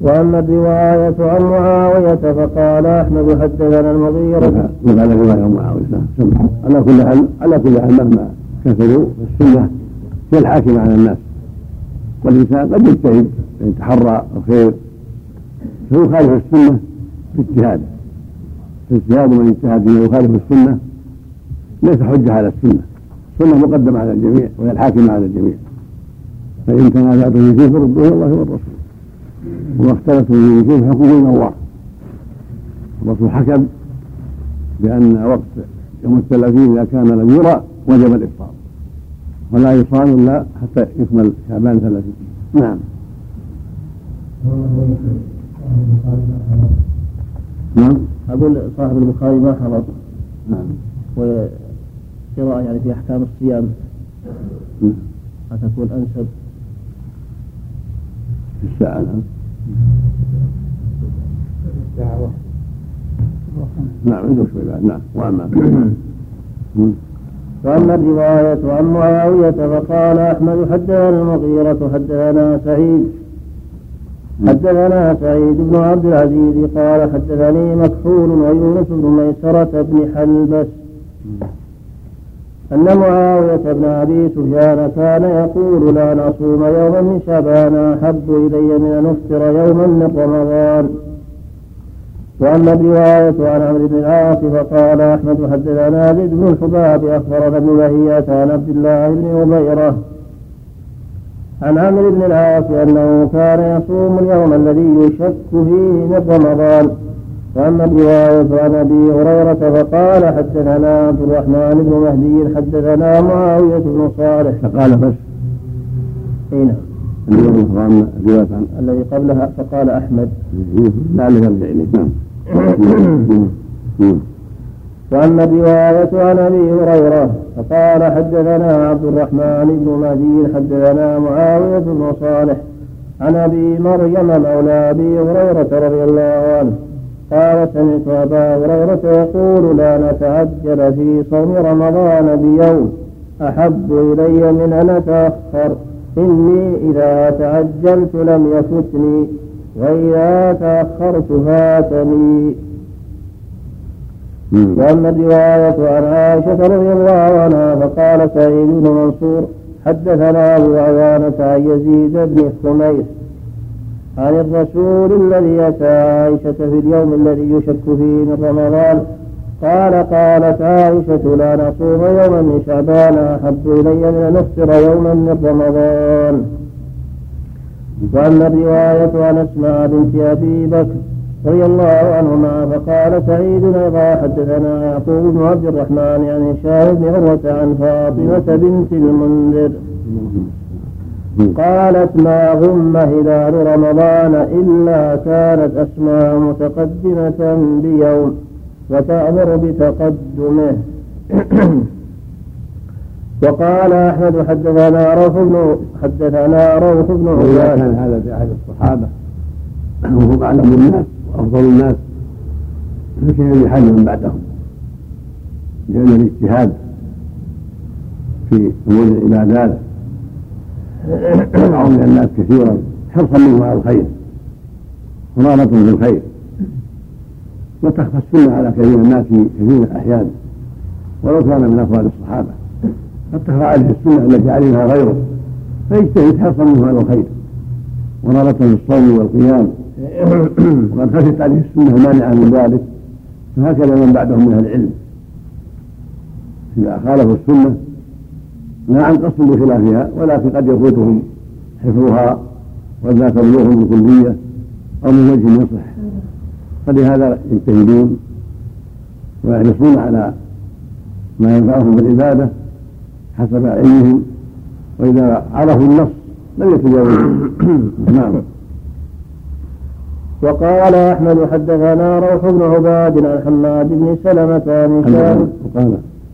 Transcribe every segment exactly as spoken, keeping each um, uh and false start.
وأما الرواية عن معاوية فقال أحمد حدثنا المغيرة. وقال الرواية عن معاوية على كل حال على كل حال مهما كثروا السنة هي الحاكمة على الناس، والإنسان قد يجتهد يعني تحرى الخير فهو يخالف السنة باجتهاده، فاجتهاد من اجتهاد من يخالف السنة ليس حجة على السنة، السنة مقدمة على الجميع وهي الحاكمة على الجميع، فإن تنازعتم فيه فردوه الله والرسول، وما اختلفتم من شيء فحكموا بين الله. الرسول حكم بأن وقت يوم الثلاثين إذا كان لم يرى وجب الإفطار، ولا يصام إلا حتى يكمل شعبان ثلاثين. نعم. نعم. أقول صاحب البخاري ما حضر. نعم. وقراءة يعني في أحكام الصيام هتكون أنسب. الساعة دعوة. نعم عنده شوي بعد. نعم. وأما وأما الرواية عن معاوية فقال أحمد حدثنا المغيرة حدثنا سعيد حدثنا سعيد بن عبد العزيز قال حدثني مكحول ويونس بن ميسرة بن حلبس أن معاوية بن أبي سفيان كان يقول لا نصوم يوما من شعبان أحب إلي من أن أفطر يوما من رمضان. وأما الرواية عن عمرو بن العاص فقال أحمد حدثنا زيد بن الحباب أخبرنا ابن لهية عن عبد الله بن هبيرة عن عمرو بن العاص أنه كان يصوم اليوم الذي يشك فيه من رمضان. وأما الرواية عن أبي هريرة فقال حدثنا عبد الرحمن بن مهدي حدثنا معاوية بن صالح. فقال بس أين؟ الذي قبلها فقال أحمد. وأما الرواية عن أبي هريرة فقال حدثنا عبد الرحمن بن مهدي حدثنا معاوية بن صالح عن أبي مريم مولى أبي هريرة رضي الله عنه قال سمعت أبا هريرة يقول لا نتعجل في صوم رمضان بيوم أحب إلي من أن أتأخر، إني إذا تعجلت لم يفتني وإذا تأخرت فاتني. وأما الرواية عن عائشة رضي الله عنها فقال سعيد بن منصور حدثنا أبو عوانة عن يزيد بن الخميس عن الرسول الذي أتى عائشة في اليوم الذي يشك فيه من رمضان قال قالت عائشة لا نصوم يوما من شعبان أحب إلي من أن أفطر يوما من رمضان. وأما الرواية عن أسماء بنت أبي بكر رضي الله عنهما فقال سعيد أيضا حدثنا يعقوب بن عبد الرحمن عن هشام بن عروة عن فاطمة بنت المنذر قالت ما غم هلال رمضان إلا كانت أسماء متقدمة بيوم وتأمر بتقدمه. وقال أحمد حدثنا روح بن حدثنا روح بن عباد. كان هذا في عهد الصحابة وهم أعلم الناس وأفضل الناس فكان لحاجة من بعدهم، لأن الاجتهاد في أمور العبادات يقع من الناس كثيرا حرصا منهم على الخير ومرارة بالخير، وتخفى السنة على كثير الناس في كثير الأحيان، ولو كان من أفضل الصحابة قد تخفى عليه السنة التي عليها غيره، فيجتهد حرصا منهم على الخير ومرارة بالصوم والقيام، وقد خشيت عليه السنة مانعا من ذلك، فهكذا من بعدهم من أهل العلم إذا خالفوا السنة لا عن قصد بخلافها ولكن قد يفوتهم حفظها ولا تبلغهم بكلية أو من وجه يصح، فلهذا يجتهدون ويحرصون على ما ينفعهم بالعبادة حسب علمهم، وإذا عرفوا النص لم يتجاوزوه. نعم. وقال أحمد حدثنا روح بن عباد عن حماد بن سلمة عن هشام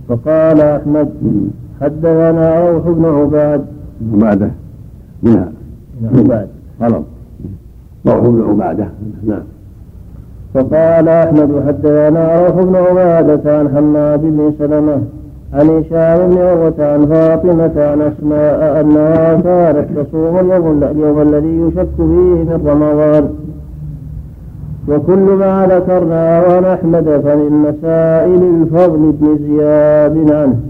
وقال أحمد حدثنا روح بن عباد عبادة منها عباد خلط روح بن عبادة. نعم. فقال أحمد حدثنا روح بن عبادة عن حماد بن سلمة عن هشام بن عروة عن فاطمة عن أسماء أنها كانت تصوم اليوم الذي يشك فيه من رمضان. وكل ما ذكرنا وعن أحمد فمن مسائل الفضل بن زياد عنه،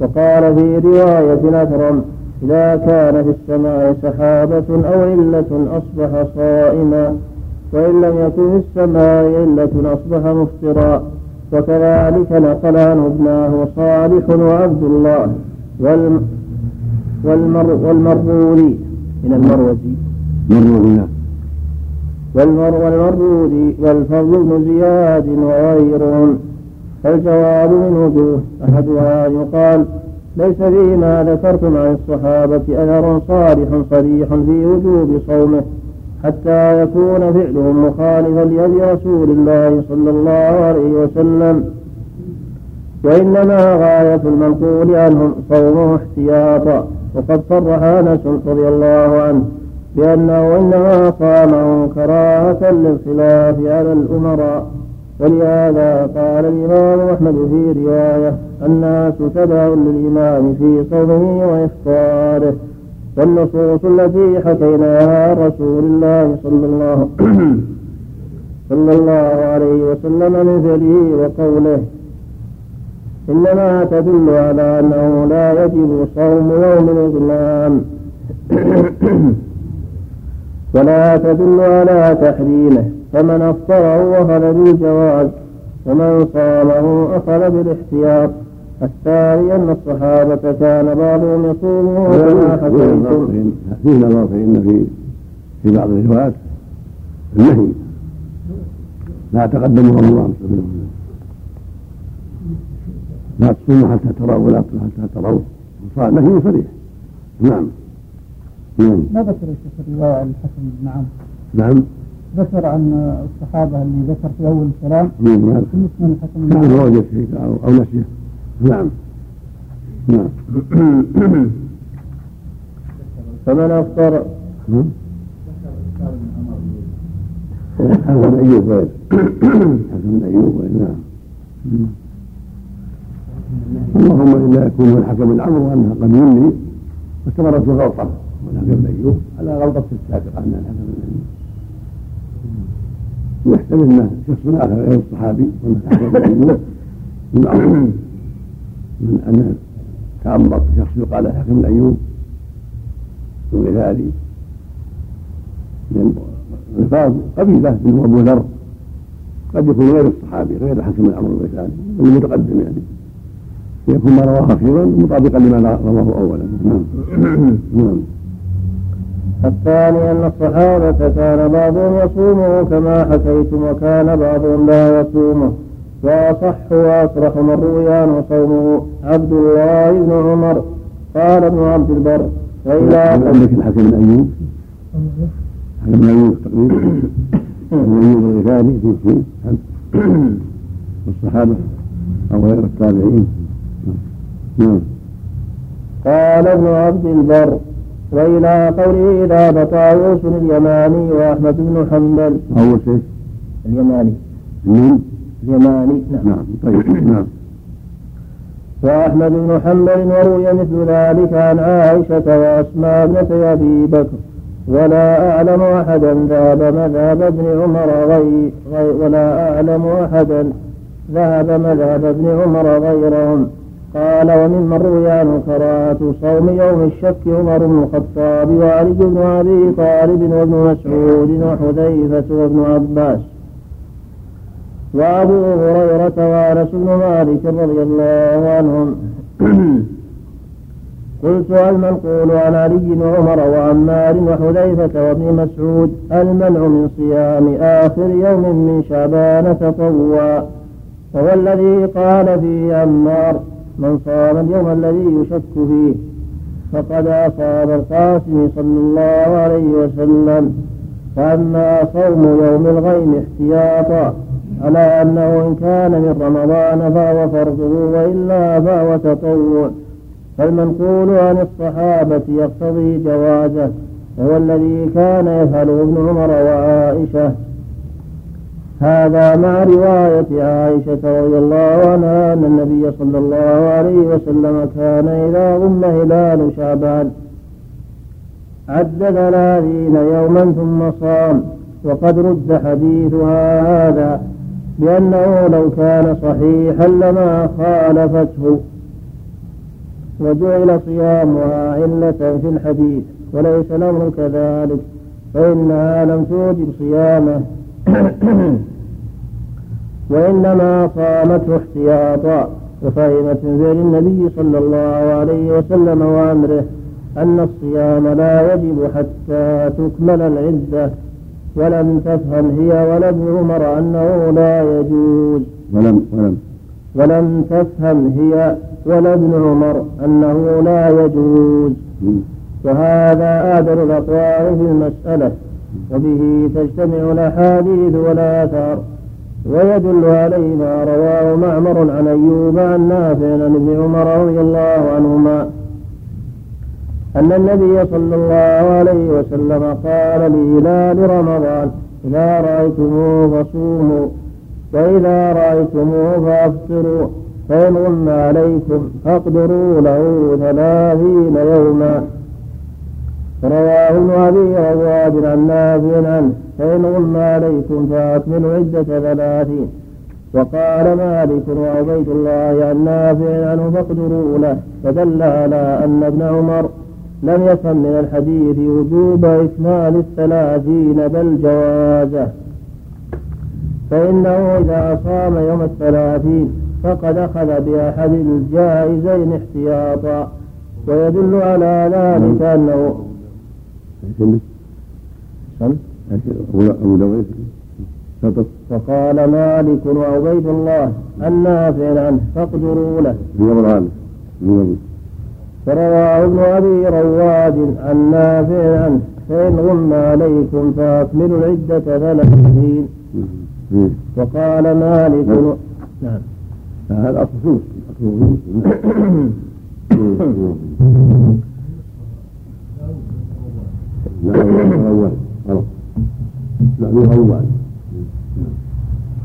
فقال في رواية أكرم: إذا كان في السماء سحابة أو علة أصبح صائما، وإن لم يكن في السماء علة أصبح مفطرا. وكذلك نقل عنه ابناه صالح وعبد الله والم... والمر... والمروري من المروزي مروزي والمر... والمروري والفضل بن زياد وغيرهم. فالجواب من وجوه: أحدها يقال ليس فيما ذكرتم عن الصحابة أثر صالح صريح في وجوب صومه حتى يكون فعلهم مخالفا لهدي رسول الله صلى الله عليه وسلم، وإنما غاية المنقول عنهم صومه احتياطا. وقد صرح أنس رضي الله عنه بأنه إنما صامه كراهة للخلاف على الأمراء، ولهذا قال الإمام أحمد في رواية: الناس تبع للإمام في صومه وإفطاره. والنصوص التي حكيناها رسول الله صلى الله صلى الله عليه وسلم من فعله وقوله إنما تدل على أنه لا يجب صوم يوم الظلام، ولا تدل على تحريمه، فمن أفطره أخذ بالجواز، ومن صامه أخذ بالاحتياط. الثاني أن الصحابة كان بعضهم يصومه كما حكيتم. فيه نظر، فإن في بعض الروايات النهي لا تقدم رمضان، لا تصوم حتى تروا ولا تصوم حتى تروا، وصار نهي صريح. نعم. ما ذكر الشيخ الرواية عن الحسن بن عمرو؟ نعم، ذكر عن الصحابة اللي ذكر في أول الكلام اسم الحسن بن عمرو أو نسيه. نعم نعم. فمن أفطر حسن أيوب غير حسن أيوب غير. نعم. اللهم إلا يكون من حكم الأمر وأنها قد مني واستمرت الغلطة، والحكم أيوب على غلطة السابقة أنها الحكم الأيوب، ويحتمل أنه شخص آخر غير الصحابي وأنها الحكم الأيوب من أن تعمق شخص يقال الحكم الأيوب والغزالي، لأن الألفاظ قبيلة منه أبو ذر قد يكون غير الصحابي غير الحكم الأمر والغزالي المتقدم، يعني يكون ما رواه أخيرا مطابقا لما رواه أولا. نعم. الثاني أن الصحابة كان بعضهم يصومه كما حكيتم وكان بعضهم لا يصومه، وأصح وأصرح من روي عنه صومه عبد الله بن عمر. قال ابن عبد البر: وإلى عندك الحكم الأيوب الحكم الأيوب تقريبا الأيوب الغفاري في شيء والصحابة أو غير التابعين. قال ابن عبد البر: وإلى قوله إذا بطى يوسف اليماني وأحمد بن حنبل أول شيء اليماني يماني. نعم. طيب. نعم. وأحمد بن حنبل وروي مثل ذلك عن عائشة وأسماء ابنت أبي بكر، ولا أعلم أحدا ذهب مذهب ابن عمر غير ولا أعلم أحدا ذهب مذهب ابن عمر غيرهم. قال: وممن روي عنه كراهة صوم يوم الشك عمر بن الخطاب وعلي بن أبي طالب وابن مسعود وحذيفة وابن عباس وأبو هريرة وأنس بن مالك رضي الله عنهم. قلت: المنقول عن علي وعمر وعمار وحذيفة وابن مسعود المنع من صيام آخر يوم من شعبان تطوع، وهو الذي قال فيه عمار: من صام اليوم الذي يشك فيه فقد أصاب القاسم صلى الله عليه وسلم. فأما صوم يوم الغيم احتياطا على أنه إن كان من رمضان فهو فرضه وإلا فهو تطوع، فالمنقول عن الصحابة يقتضي جوازه، وهو الذي كان يفعله ابن عمر وعائشة. هذا مع رواية عائشة رضي الله عنها أن النبي صلى الله عليه وسلم كان إذا غم هلال شعبان عد ثلاثين يوما ثم صام. وقد رد حديثها هذا بأنه لو كان صحيحا لما خالفته، وجعل صيامها علة في الحديث وليس الأمر كذلك، فإنها لم توجب صيامه وإنما صامته احتياطا، وفهمت من ذلك النبي صلى الله عليه وسلم وأمره أن الصيام لا يجب حتى تكمل العدة، ولم تفهم هي ولا ابن عمر أنه لا يجوز ولم, ولم, ولم تفهم هي ولا ابن عمر أنه لا يجوز وهذا آدر الأقوال في المسألة، وبه تجتمع الأحاديث والآثار. ويدل عليه ما رواه معمر عن أيوب عن نافع عن ابن عمر رضي الله عنهما أن النبي صلى الله عليه وسلم قال لهلال رمضان: إذا رأيتموه فصوموا، فإذا رأيتموه فأفطروا، فإن غم عليكم فاقدروا له ثلاثين يوما. رواه ابن أبي رواد عن نافع عنه: فإن غم عليكم فأكملوا عدة ثلاثين. وقال مالك وعبيد الله عن نافع عنه: فاقدروا له. فدل على أن ابن عمر لم يفهم من الحديث وجوب إكمال الثلاثين بل جوازه، فإنه إذا صام يوم الثلاثين فقد أخذ بأحد الجائزين احتياطا. ويدل على ذلك أنه فقال مالك وعبيد الله النافع عنه: فاقدروا له. فرواه ابن أبي رواد عن نافع عنه: فإن غم عليكم فأكملوا العدة ثلاثين. وقال مالك نعم, نعم. هذا أصل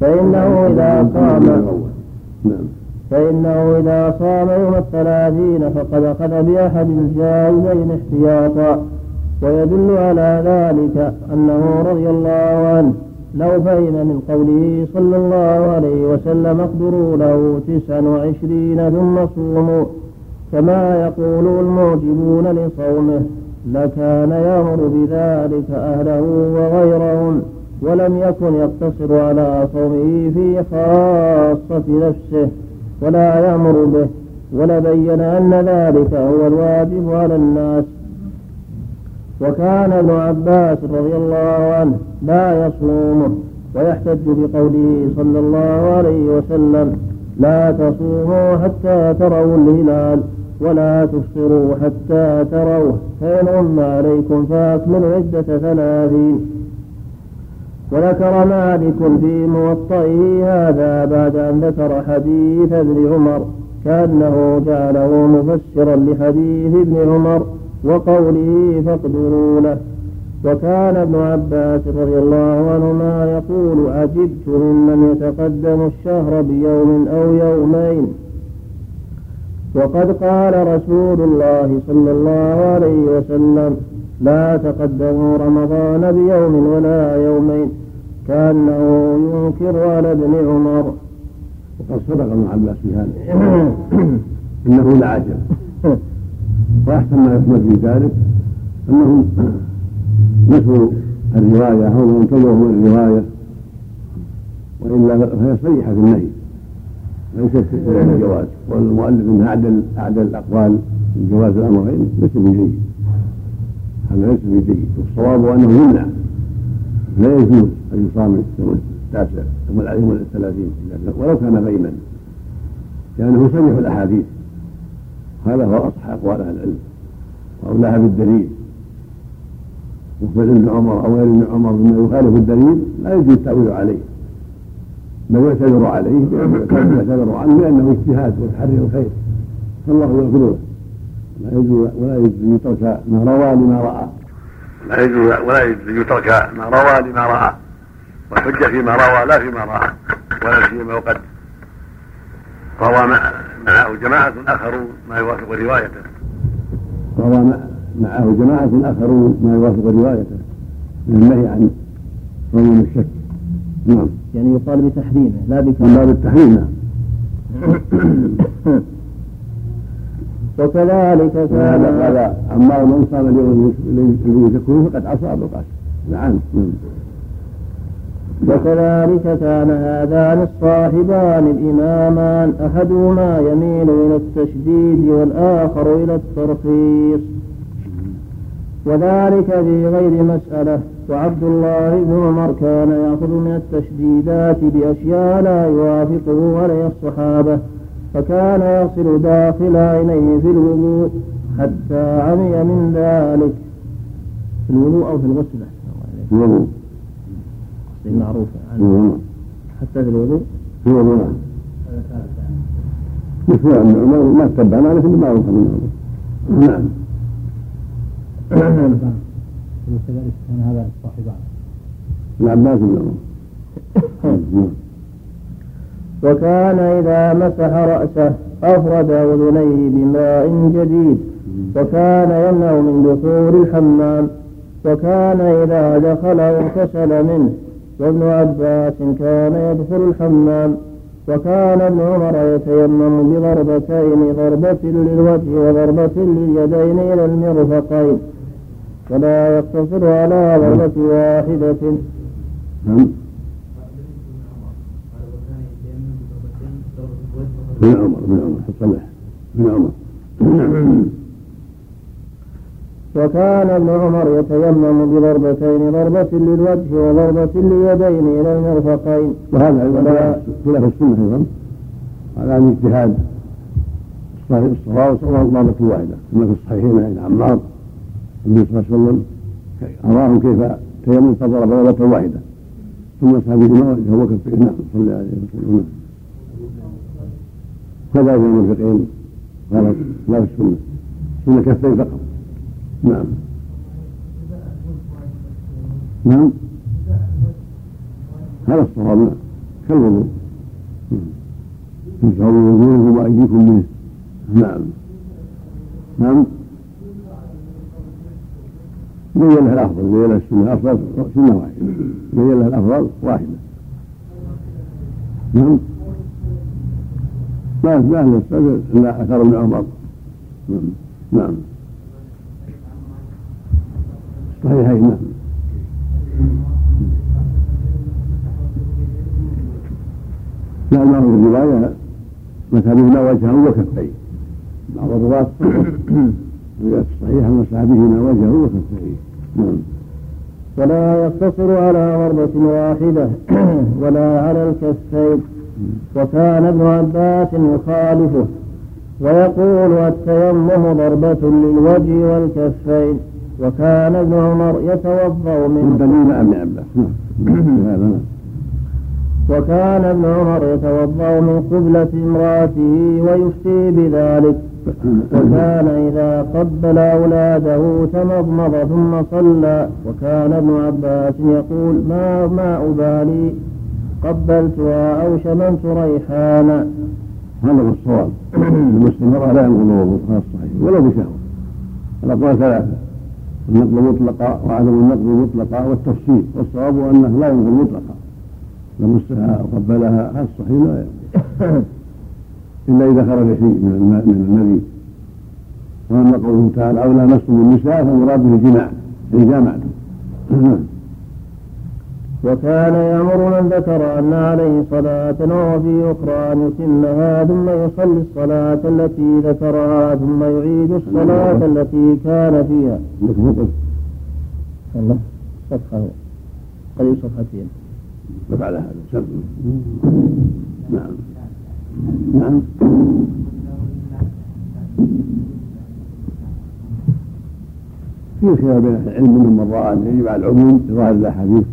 فإنه إذا قام فإنه إذا صام يوم الثلاثين فقد أخذ بأحد الجائزين احتياطا. ويدل على ذلك أنه رضي الله عنه لو فهم من قوله صلى الله عليه وسلم: اقدروا له تسعا وعشرين ثم صوموا، كما يقول الموجبون لصومه، لكان يأمر بذلك أهله وغيرهم، ولم يكن يقتصر على صومه في خاصة نفسه ولا يأمر به، ولبين أن ذلك هو الواجب على الناس. وكان ابن عباس رضي الله عنه لا يصومه، ويحتج بقوله صلى الله عليه وسلم: لا تصوموا حتى تروا الهلال، ولا تفطروا حتى تروه، فإن غم عليكم فأكملوا عدة ثلاثين. وذكر مالك في موطئه هذا بعد أن ذكر حديث ابن عمر، كأنه جعله مفسرا لحديث ابن عمر وقوله: فاقدروا له. وكان ابن عباس رضي الله عنهما يقول: عجبت ممن يتقدم الشهر بيوم أو يومين، وقد قال رسول الله صلى الله عليه وسلم: لا تقدموا رمضان بيوم ولا يومين، كأنه ينكر على ابن عمر. وقد صدق ابن عباس في هذا، إنه لعجب. وأحسن ما يثبت في ذلك أنهم مثل الرواية هم انتبهوا من الرواية، وإلا فهي صريحة في النهي ليس في الجواز، والمؤلف منها أعدل أعدل الأقوال من جواز الأمرين ليس بجيد، هذا ليس بجيد. والصواب أنه يمنع، لا يجوز أن يصام يوم التاسع ثم العشرين والثلاثين ولو كان غيما، لأنه صريح الأحاديث، هذا هو أصح أقوال أهل العلم وأولاها بالدليل. وفعل ابن عمر أو غير ابن عمر مما يخالف الدليل لا يجوز التأويل عليه، بل يعتذر عليه يعتذر عنه لأنه اجتهاد وتحري الخير، فالله يغفر له. لا يجوز ولا يجوز يترك ما روى لما رأى، لا يجوز ولا يجوز يترك ما روى لما رأى، والحجة فيما روى لا فيما رأى ولا فيما وقد روى معه جماعة آخرون ما يوافق روايته روى معه جماعة آخرون ما يوافق روايته للنهي عن رمي الشك. نعم يعني يقال بتحريمه لا بكم لا بالتحريمه. وكذلك كان هذا عمار من صام اليوم يشكره فقد عصى ابو قاسم نعم. وكذلك كان هذان الصاحبان الامامان احدهما يميل الى التشديد والاخر الى الترخيص وذلك في غير مساله. وعبد الله بن عمر كان يأخذ من التشديدات بأشياء لا يوافقه عليه الصحابة فكان يصل داخل عينيه في الوضوء حتى عمي من ذلك في الوضوء أو في الغسل الوضوء المعروفة حتى في الوضوء في الوضوء ما تبعنا لكن المعروفة نعم. وكذلك كان هذا الصاحبان العباس بن عمر وكان إذا مسح رأسه أفرد أذنيه بماء جديد وكان يمنع من دخول الحمام وكان إذا دخله انكسل منه. وابن عباس كان يدخل الحمام وكان ابن عمر يتيمم بضربتين ضربة للوجه وضربة لليدين إلى المرفقين ولا يقتصر على ضربة واحدة. نعم من عمر من عمر من عمر وكان ابن عمر يتيمم بضربتين ضربة للوجه وضربة لليدين إلى المرفقين. وهذا خلاف السنة على الاجتهاد صاحب الصلاة وصلاة ضربة واحدة كما في الصحيحين عن عمار النبي صلى الله عليه وسلم أراهم كيف تيمم فضرب ضربة واحدة ثم صحبه وجهه وكفه. نعم صلى عليه وسلم كذا في المنفقين غلط لا في السنة السنة كفين فقط. نعم نعم هذا الصواب نعم كالوضوء تنشروا وجوهكم وأيديكم منه. نعم نعم بين لها الأفضل بين لها السنة أفضل سنة واحدة بين لها الأفضل واحدة. نعم لا لا لا إلا أثر من عمر. نعم صحيح نعم لا لا الرواية مثابهما وجهه وكفيه بعض الرواة صحيح مسعبهما وجهه وكفيه. نعم ولا يقتصر على ضربة واحدة ولا على الكفين. وكان ابن عباس يخالفه ويقول التيمم ضربة للوجه والكفين. وكان ابن عمر يتوضأ من وكان ابن عمر يتوضأ من قبلة امرأته ويفتي بذلك. وكان إذا قبل أولاده تمضمض ثم صلى. وكان ابن عباس يقول ما ما أبالي قبلتها أو شممت ريحانا. هذا هو الصواب المستمر لا ينقض الوضوء هذا الصحيح ولو بشهوة. الأقوال ثلاثة النقض مطلقا وعدم النقض مطلقا والتفصيل والصواب أنه لا ينقض مطلقا لمسها أو قبلها هذا الصحيح لا ينقض إلا إذا خرج شيء من النبي. وأما قوله تعالى أو لامستم النساء فالمراد به الجماع أي جامعتم. وكان يأمر من ذكر أن عليه صلاة وفي أخرى أن يتمها ثم يصلي الصلاة التي ذكرها ثم يعيد الصلاة التي كان فيها. الله صفحة قليل صفحتين على هذا. نعم نعم في خيار بين العلم من رأى أن يجب على العموم ظاهر الأحاديث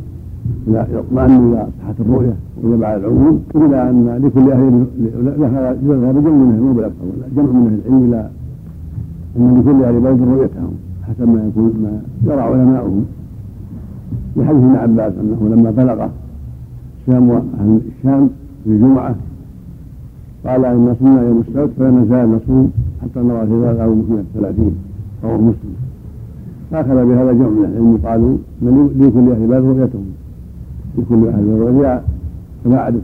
لا يطمئن إلى صحة الرؤية ويجب على العموم إلى أن لكل أهل لها جمع من أهل العلم جمع من أهل العلم إلى أن لكل أهل بلد رؤيتهم حسب ما يكون ما يرى علماؤهم. لحديث ابن عباس أنه لما بلغ الشام وأهل الشام في الجمعة قال إن صمنا يوم السبت فنزال نصوم حتى نرى الهلال أو مثل الثلاثين رواه مسلم. فأخذ بهذا جمع من العلم قالوا لكل أهل البلد رؤيتهم لكل أهل البلد كما عادتنا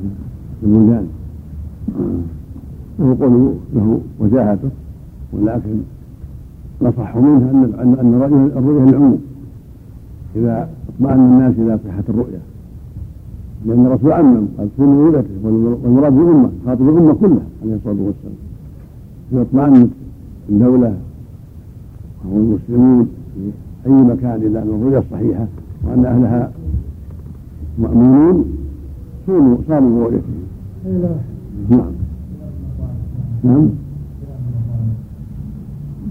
في البلدان وقالوا له وجاهته، ولكن نصح منها أن أن الرؤية العموم إذا اطمأن الناس إلى صحة الرؤية، لأن الرسول عمم قد صوم رؤيته والمراد بالأمة خاطب الأمة كلها عليه الصلاة والسلام. إذا اطمأنت الدولة والمسلمون في أي مكان إلا أن الرؤية الصحيحة وأن أهلها مأمونون صوموا صاموا رؤيتهم. نعم نعم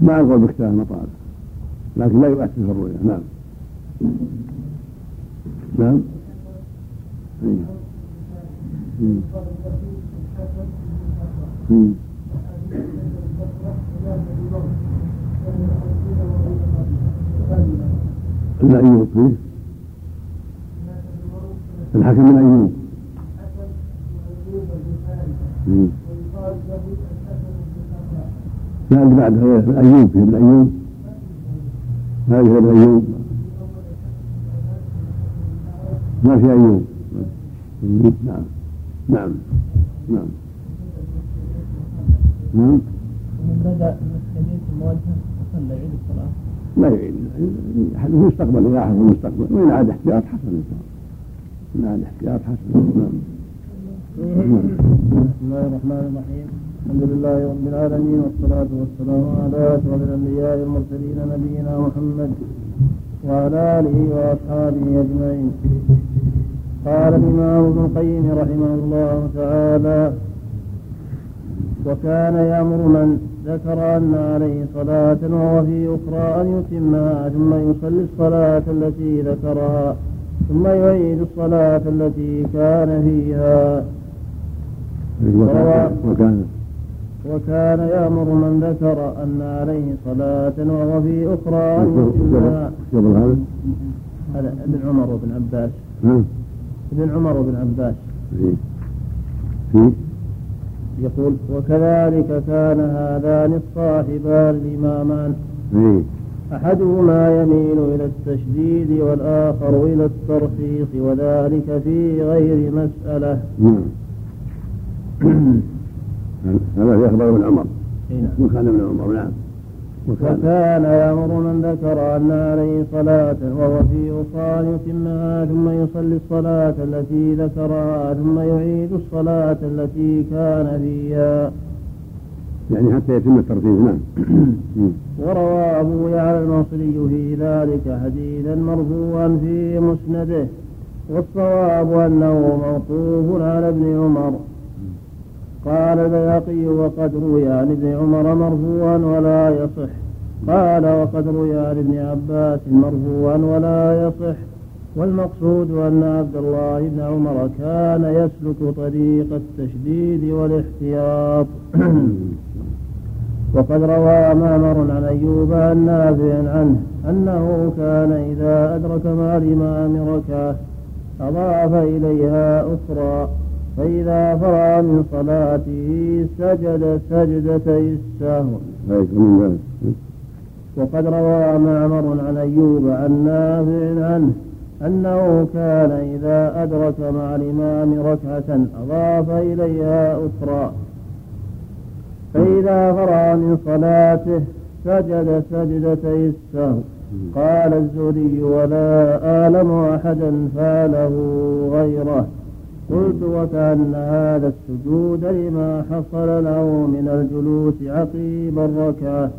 ما أقول بكتاه مطالب لكن لا يؤثر في الرؤية. نعم نعم لا يوجد فيه الحكم من أيوب لا اللي بعدها ابن أيوب فيه ابن أيوب هذه ابن أيوب ما في أيوب. نعم نعم نعم نعم من بدأ المسلمين في المواجهة حصل لعيد الصلاة لا يعيد المستقبل إذا حصل المستقبل وإن عاد احتياط حصل إن شاء الله إن عاد احتياط حصل. نعم بسم الله الرحمن الرحيم الحمد لله رب العالمين والصلاة والسلام على أشرف الأنبياء والمرسلين نبينا محمد وعلى آله وأصحابه أجمعين. قال الإمام ابن القيم رحمه الله تعالى وكان يأمر من ذكر أن عليه صلاة وهو في أخرى أن يتمها ثم يصلي الصلاة التي ذكرها ثم يعيد الصلاة التي كان فيها. وكان وكان يأمر من ذكر أن عليه صلاة وهو في أخرى أن يتمها. هذا ابن عمر وابن عباس ابن عمر وابن عباس يقول وكذلك كان هذان الصاحبان الإمامان أحدهما يميل إلى التشديد والآخر إلى الترخيص وذلك في غير مسألة. هذا في أخبار ابن عمر وكان ابن عمر نعم وكان يأمر من ذكر أن عليه صلاة وهو في أخرى يتمها ثم يصلي الصلاة التي ذكرها ثم يعيد الصلاة التي كان فيها يعني حتى يتم الترتيب. نعم وروى أبو يعلى المصري في ذلك حديثا مرفوعا في مسنده والصواب أنه موقوف على ابن عمر. قال البيهقي وقد روي عن ابن عمر مرفوعا ولا يصح. قال وقد روي عن ابن عباس مرفوعا ولا يصح. والمقصود أن عبد الله بن عمر كان يسلك طريق التشديد والاحتياط. وقد روى معمر عن أيوب عن نافع عنه أنه كان إذا أدرك مع الإمام ركعة أضاف إليها أخرى فإذا فرغ من صلاته سجد سجدتي السهو. وقد روى معمر عن أيوب عن نافع عنه أنه كان إذا أدرك مع الإمام ركعة أضاف إليها أخرى فإذا فرغ من صلاته سجد سجدتي السهو. قال الزهري ولا أعلم أحدا فعله غيره. قلت وكأن هذا السجود لما حصل له من الجلوس عقيب الركعة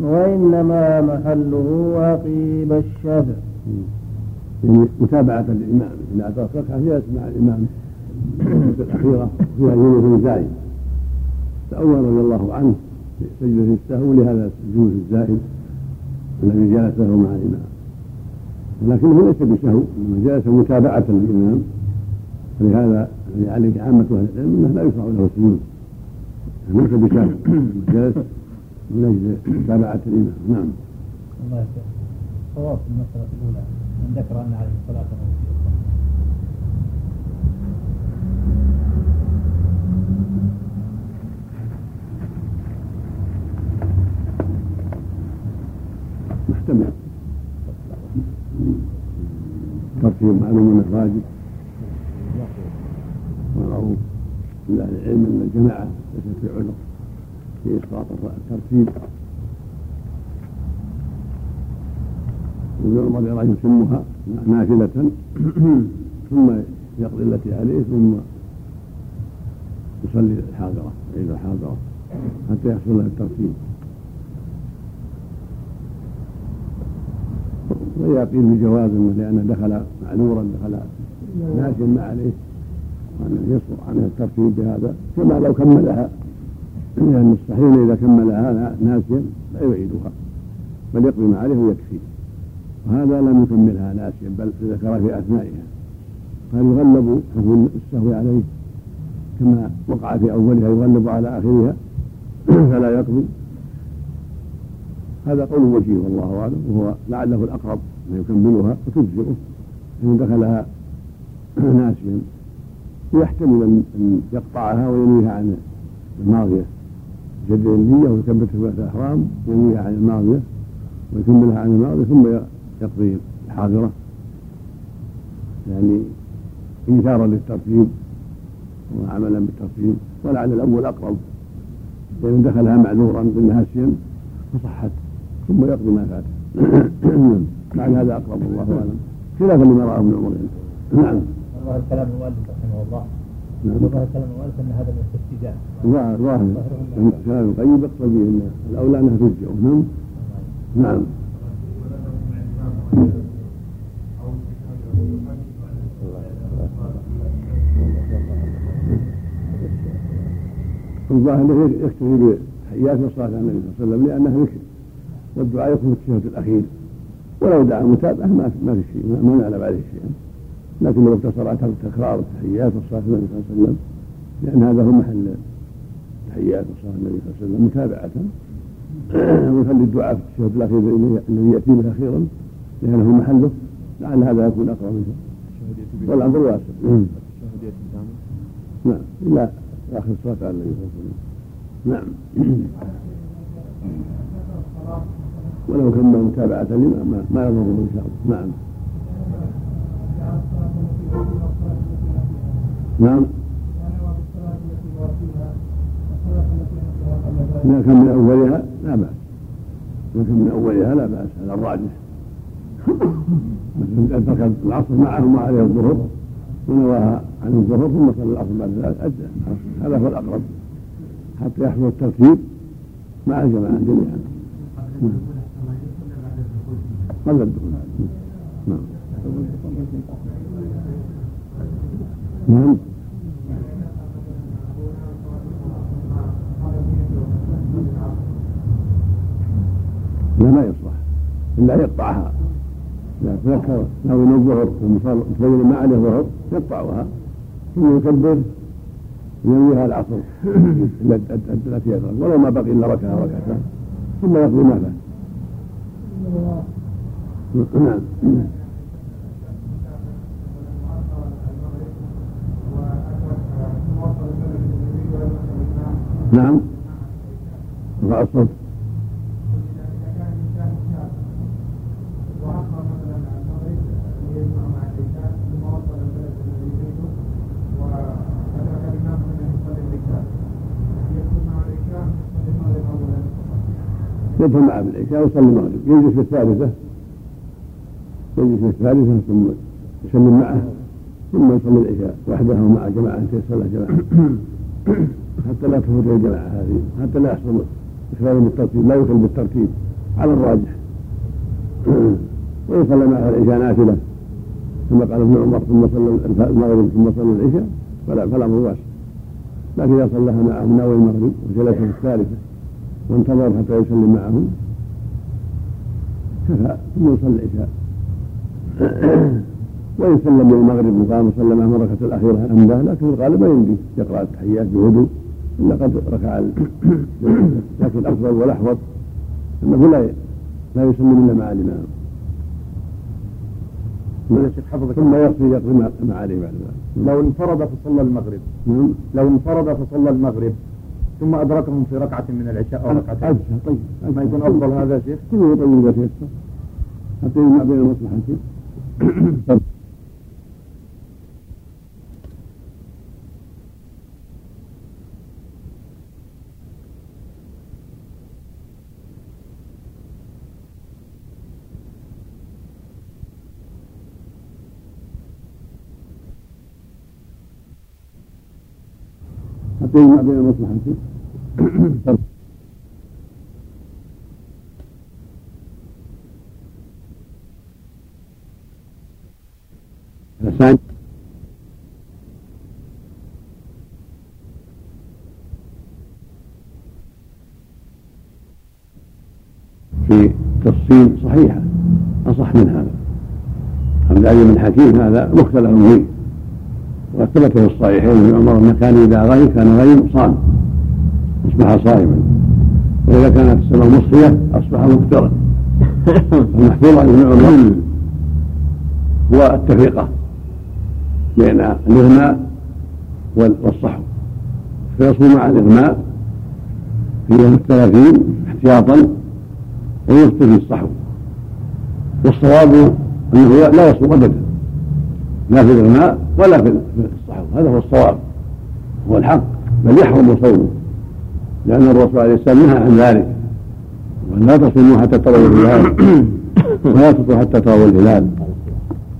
وإنما محله عقيب الشفع. يعني متابعة الإمام إذا أدرك ركعة يسمع الإمام في الأخيرة فيها جلوس زائد تأول رضي الله عنه سجدة السهو لهذا الجلوس الزائد الذي جلسه مع الإمام، ولكنه ليس بسهو إنما جلس متابعة الإمام. لهذا الذي عليه عامة أهل العلم أنه لا يشرع له السجود ليس بسهو جلس من أجل متابعة الإمام. نعم الله يسلمك صواب في المسألة الأولى من ذكر أن عليه الصلاة والسلام فيه معلوم الراجح والمعروف من اهل العلم ان الجماعه ليست في عذر في اسقاط الترتيب، ويرمى لرجل سمها نافله ثم يقضي التي عليه ثم يصلي الحاضره عيد الحاضره حتى يحصل له الترتيب، ويقيل بجواز لأنه دخل معذورا دخل لكن ما عليه وأن يصبر عنه الترتيب بهذا، كما لو كملها لأن الصحيح إذا كملها ناسيا لا يعيدها بل يقضي ما عليه ويكفي، وهذا لم يكملها ناسيا بل ذكر في أثنائها فيغلب حكم السهو عليه كما وقع في أولها يغلب على آخرها فلا يقضي. هذا قول وجيه والله أعلم، وهو لعله الأقرب أن يكملها وتجزئه إن دخلها ناسيا، ويحتمل أن يقطعها وينويها عن الماضية جد النية ويثبتها بعد الإحرام وينويها عن الماضية ويكملها عن الماضية ثم يقضي الحاضرة، يعني إيثارا للترتيب وعملا بالترتيب، ولعل الأول أقرب لأن دخلها معذورا بالناسيا فصحت ثم يقضي ما فات بعد هذا اقرب والله اعلم خلافا لما راه ابن عمر. نعم الله كلام المؤلف رحمه الله الله كلام المؤلف ان هذا من الاستجابه ظاهر ظاهر كلام القيم يقتضي ان الاولى انها ترجع. نعم الظاهر يكتفي بتحيات الصلاه على النبي صلى الله عليه وسلم لانها ذكر والدعاء يكون في الشهر الأخير، ولو دعا متابعة ما في شيء ما نعلم عليه شيئا، لكن لو اقتصر على تكرار التحيات والصلاة على النبي صلى الله عليه وسلم لأن هذا هو محل التحيات والصلاة على النبي صلى الله عليه وسلم متابعة، ويخلي الدعاء في الشهر الأخير الذي يأتي به أخيرا لأنه محله لعل هذا يكون أقرب منه والأمر واسع. نعم إلا آخر الصلاة على النبي صلى الله عليه وسلم. نعم ولو كمل متابعة لما ما يضره إن شاء الله. نعم نعم ما كان من أولها لا بأس، ما كان من أولها لا بأس هذا الراجح، أدرك العصر معهم وعليه الظهر ونواها عن الظهر ثم صلى العصر بعد ذلك هذا هو الأقرب حتى يحصل الترتيب مع الجماعة جميعا قبل الدخول. نعم نعم لا ما يصلح إلا يقطعها، إذا تذكر ناوي الظهر ومتبين ما عليه ظهر يقطعها ثم يكبر ينويها العصر التي يدرك ولو ما بقي إلا ركعة ركعتان ثم يقضي ما فات. نعم نعم رفع الصوت يدخل معه بالعشاء ويصلي المغرب يجلس في الثالثة يجلس في الثالثة ثم يصلي معه ثم يصلي العشاء وحده ومع جماعة يصلي جماعة حتى لا تفوت الجماعة هذه حتى لا يحصل إخلال بالترتيب لا يخل بالترتيب على الراجح ويصلي معه العشاء نافلة ثم قال ابن عمر ثم صلى المغرب ثم صلى العشاء فلا فلا واسع، لكن إذا صلىها معه من أول المغرب وجلس في الثالثة وانتظر حتى يسلم معهم كفى ثم يصلي العشاء وان سلم للمغرب وقام وصلى معهم الركعه الاخيره الامداه، لكن الغالب ما يمدي يقرا التحيات بهدوء الا قد ركع، لكن الافضل والاحوط انه لا لا يسلم الا مع الامام ثم يقضي يقضي ما عليه بعد ذلك. لو انفرد فصلى المغرب لو انفرد فصلى المغرب ثم أدركهم في ركعة من العشاء أو ركعتين طيب ما يكون أفضل هذا يا شيخ؟ كله طيب يا شيخ حتى يجمع بين المصلحتين. حتى يجمع بين المصلحتين. فساد في تفصيل صحيحة أصح من هذا، حمد علي بن حكيم هذا مختلف فيه، وثبت في الصحيحين من عمر أنه كان إذا غيم كان غيم صام أصبح صائما، وإذا كانت السنة مصفية أصبح مفطرا. المحفوظ عن ابن عمر هو التفرقة بين الإغماء والصحو، فيصوم مع الإغماء في يوم الثلاثين احتياطا ويفطر في الصحو، والصواب أنه لا يصوم أبدا لا في الإغماء ولا في الصحو، هذا هو الصواب هو الحق، بل يحرم صومه لأن الرسول عليه السلام نهى عن ذلك، ولا تصوموا حتى تروا الهلال ولا تطوا حتى تروا الهلال،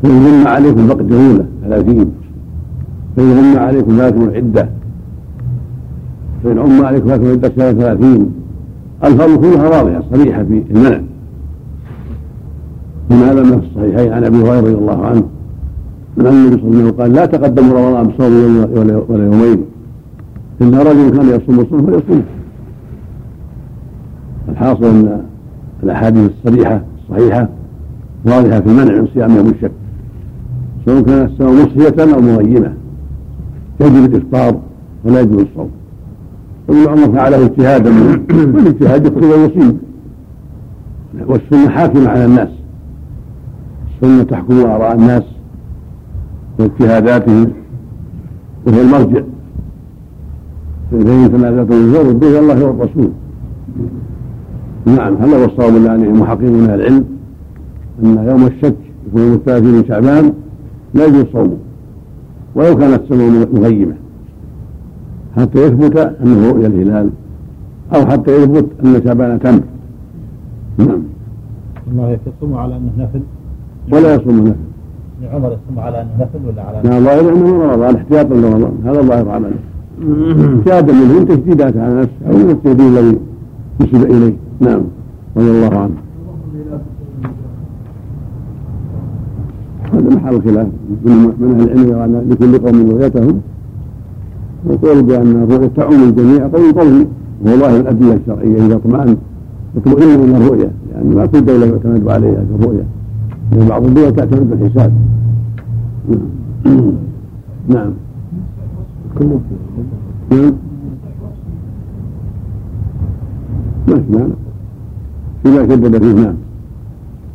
فإن غم عليكم فاقدروا له ثلاثين، فإن غم عليكم لا تكون عدة، فإن غم عليكم لا تكون عدة سنة ثلاثين. الفرق كلها واضحة صريحة في المنع. هنا هذا ما في الصحيحين عن أبي هريرة رضي الله عنه أن النبي صلى الله عليه وسلم قال: لا تقدموا رمضان بصوم ولا يومين، إن رجل كان يصوم الصوم فليصوم. الحاصل أن الأحاديث الصريحة الصحيحة واضحة في المنع من صيام يوم الشك، سواء كانت السنة مصفية أو مغيمة، يجب الإفطار ولا يجب الصوم. وابن عمر فعله اجتهادا منه، والاجتهاد يقتضي ويصيب، والسنة حاكمة على الناس، السنة تحكم آراء الناس واجتهاداتهم وهي المرجع. فإن تنازعتم في الأمر فردوه إلى الله والرسول. نعم، هل هو الصواب إلا أنهم محققون من العلم أن يوم الشك يكون يوم الثلاثين من شعبان لا يجوز صومه ولو كانت السنة مغيمة، حتى يثبت أنه رؤية الهلال أو حتى يثبت أن شعبان تم. نعم. الله يصوم على أنه نفل ولا يصوم نفل. ابن عمر يصوم على أنه نفل ولا على نفل؟ لا، الله يرعى من رمضان احتياطا لرمضان، هذا الله يرعى منه احتياطا منه تشديدات على نفسه أو من التشديد الذي يشبه إليه. نعم، رضي الله عنه. هذا محل خلاف من أهل العلم وعلى لكل قوم رؤيتهم، وقول بأن الرؤية تعم الجميع قول قوي، والله الأدلة الشرعية إذا اطمأن تطمئن من الرؤية، لأن ما كل دولة يعتمد عليها في الرؤية، لأن بعض الدول تعتمد بالحساب. نعم. نعم. فيما كذب فيه. نعم.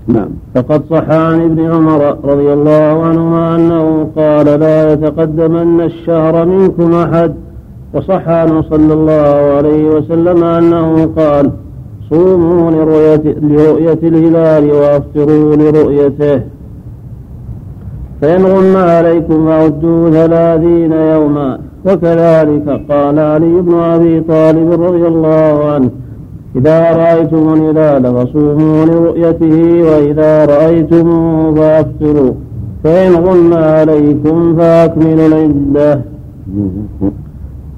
نعم. فقد صح عن ابن عمر رضي الله عنهما أنه قال: لا يتقدمن الشهر منكم أحد. وصح عنه صلى الله عليه وسلم أنه قال: صوموا لرؤية الهلال وأفطروا لرؤيته، فإن غم عليكم فعدوا ثلاثين يوما. وكذلك قال علي بن أبي طالب رضي الله عنه: إذا رأيتم الهلال فصوموا لرؤيته، وإذا رأيتموه فأفطروا، فإن غم عليكم فأكملوا العدة.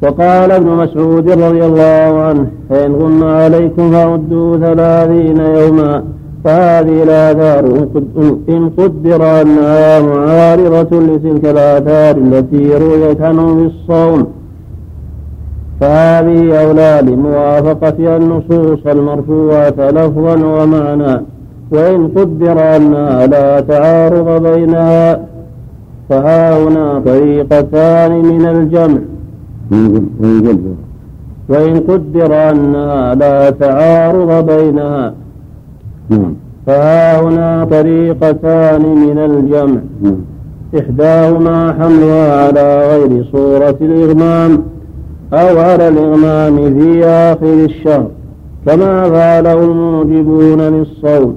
وقال ابن مسعود رضي الله عنه: فإن غم عليكم فردوا ثلاثين يوما. فهذه الآثار إن قدر أنها معارضة لتلك الآثار التي رويت عنه بالصوم، فهذه أولى لموافقة النصوص المرفوعة لفظا ومعنى، وإن قدر أنها لا تعارض بينها فها هنا طريقتان من الجمع. وإن قدر أنها لا تعارض بينها فها هنا طريقتان من الجمع، إحداهما حملها على غير صورة الإغمام أو على الإغمام في آخر الشهر كما فعله الموجبون للصوم،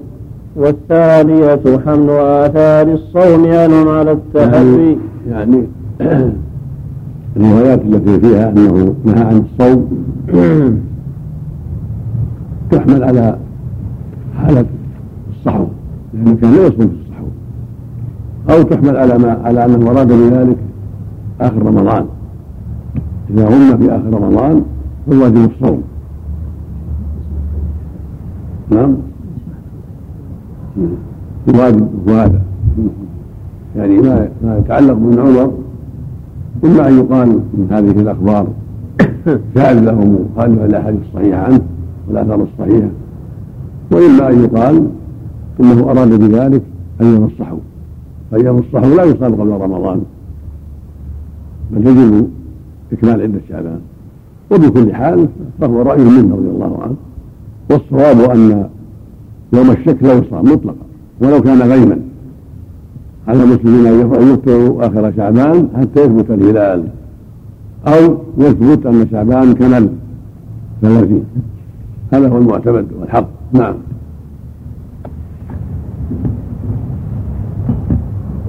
والثانية حمل آثار الصوم عنهم على التحري. يعني الروايات التي فيها أنه نهى عن الصوم تحمل على حالة الصحو لأنه كان لا يصوم في الصحو، أو تحمل على ما على أنه أراد بذلك آخر رمضان، إذا هم في آخر رمضان فالواجب الصوم. نعم الواجب هو هذا، يعني ما يتعلق بالعمر إما أن يقال من هذه الأخبار شاذ لهم قالوا على حديث صحيح عنه والآثار الصحيحة، وإما أن يقال إنه أراد بذلك أن ينصحوا، فأيام الصحو لا يصام قبل رمضان بل يجب إكمال عدة شعبان. وبكل حال فهو رأي منه رضي الله عنه، والصواب أن يوم الشك لا يصام مطلقا ولو كان غيما، على المسلمين أن يفطروا آخر شعبان حتى يثبت الهلال أو يثبت أن شعبان كمل ثلاثين، هذا هو المعتمد والحق. نعم.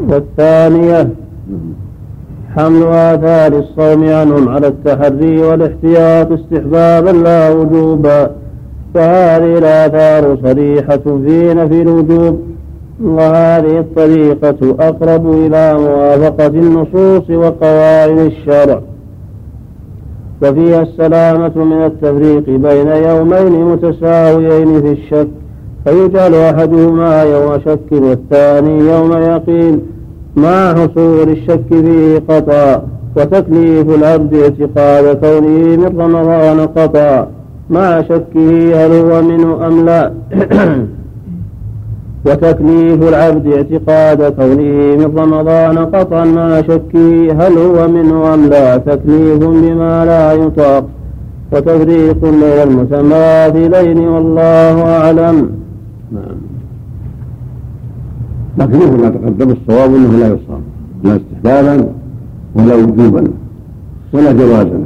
والثانية حمل آثار الصوم عنهم على التحري والاحتياط استحبابا لا وجوبا، فهذه الآثار صريحة في نفي الوجوب، وهذه الطريقة أقرب إلى موافقة النصوص وقواعد الشرع، وفيها السلامة من التفريق بين يومين متساويين في الشك، فيجعل أحدهما يوم شك والثاني يوم يقين مع حصول الشك فيه قطع، وتكليف العبد اعتقاد كونه من رمضان قطع مع شكه هل هو منه أم لا وتكليف العبد اعتقاد كونه من رمضان قطعا مع شكه هل هو منه أم لا تكليف بما لا يطاق، وتفريق بين المتماثلين والله أعلم. لكنه ما تقدم الصواب أنه لا يصام لا استحبابا ولا وجوبا ولا جوازا،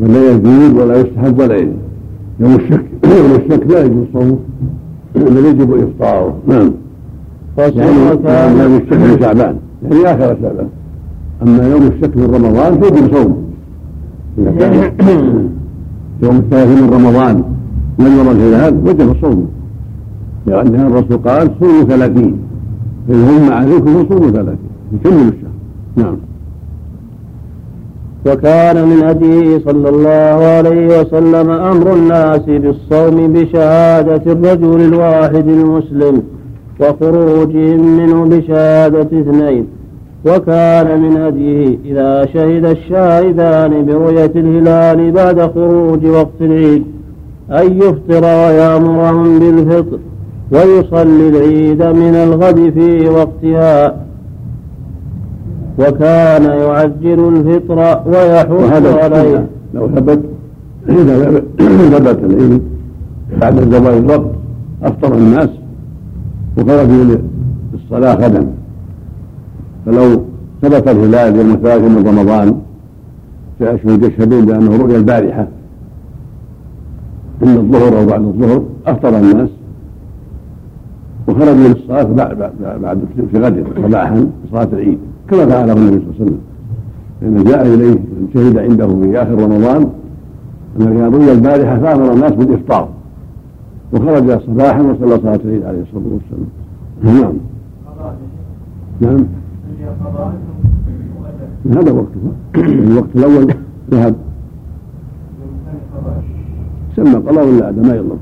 بل لا يجوز ولا يستحب ولا يجوز. يوم الشك يوم الشك لا يجوز صومه بل يجب إفطاره. نعم. يعني يوم الشك من شعبان يعني آخر شعبان، أما يوم الشك من رمضان فيجب صومه إذا كان يوم الثالث من رمضان لم يرى الهلال وجب صومه، لأن الرسول قال صوموا ثلاثين إن هم عليكم صوموا ثلاثين يكملوا الشهر. نعم. وكان من هديه صلى الله عليه وسلم أمر الناس بالصوم بشهادة الرجل الواحد المسلم وخروجهم منه بشهادة اثنين، وكان من هديه إذا شهد الشاهدان برؤية الهلال بعد خروج وقت العيد أن يفطر ويأمرهم بالفطر ويصلي العيد من الغد في وقتها، وكان يعجل الفطر ويحوز عليه لو ثبت إذا ثبت العيد بعد زوال الوقت أفطر الناس وخرجوا للصلاة غدا، فلو ثبت الهلال يوم الثالث من رمضان فأشهد يشهدون بأنه رؤيا البارحة عند الظهر أو بعد الظهر أفطر الناس وخرجوا للصلاة بعد بعد في غد صباحا صلاة العيد كما فعله النبي صلى الله عليه وسلم، لأن جاء إليه من شهد عنده في آخر رمضان أن كان رؤيا البارحة فأمر الناس بالإفطار وخرج صباحا وصلى صلاة العيد عليه الصلاة والسلام. نعم. نعم. هذا وقتها الوقت الأول ذهب سمى قضاء ولا أداء ما يضر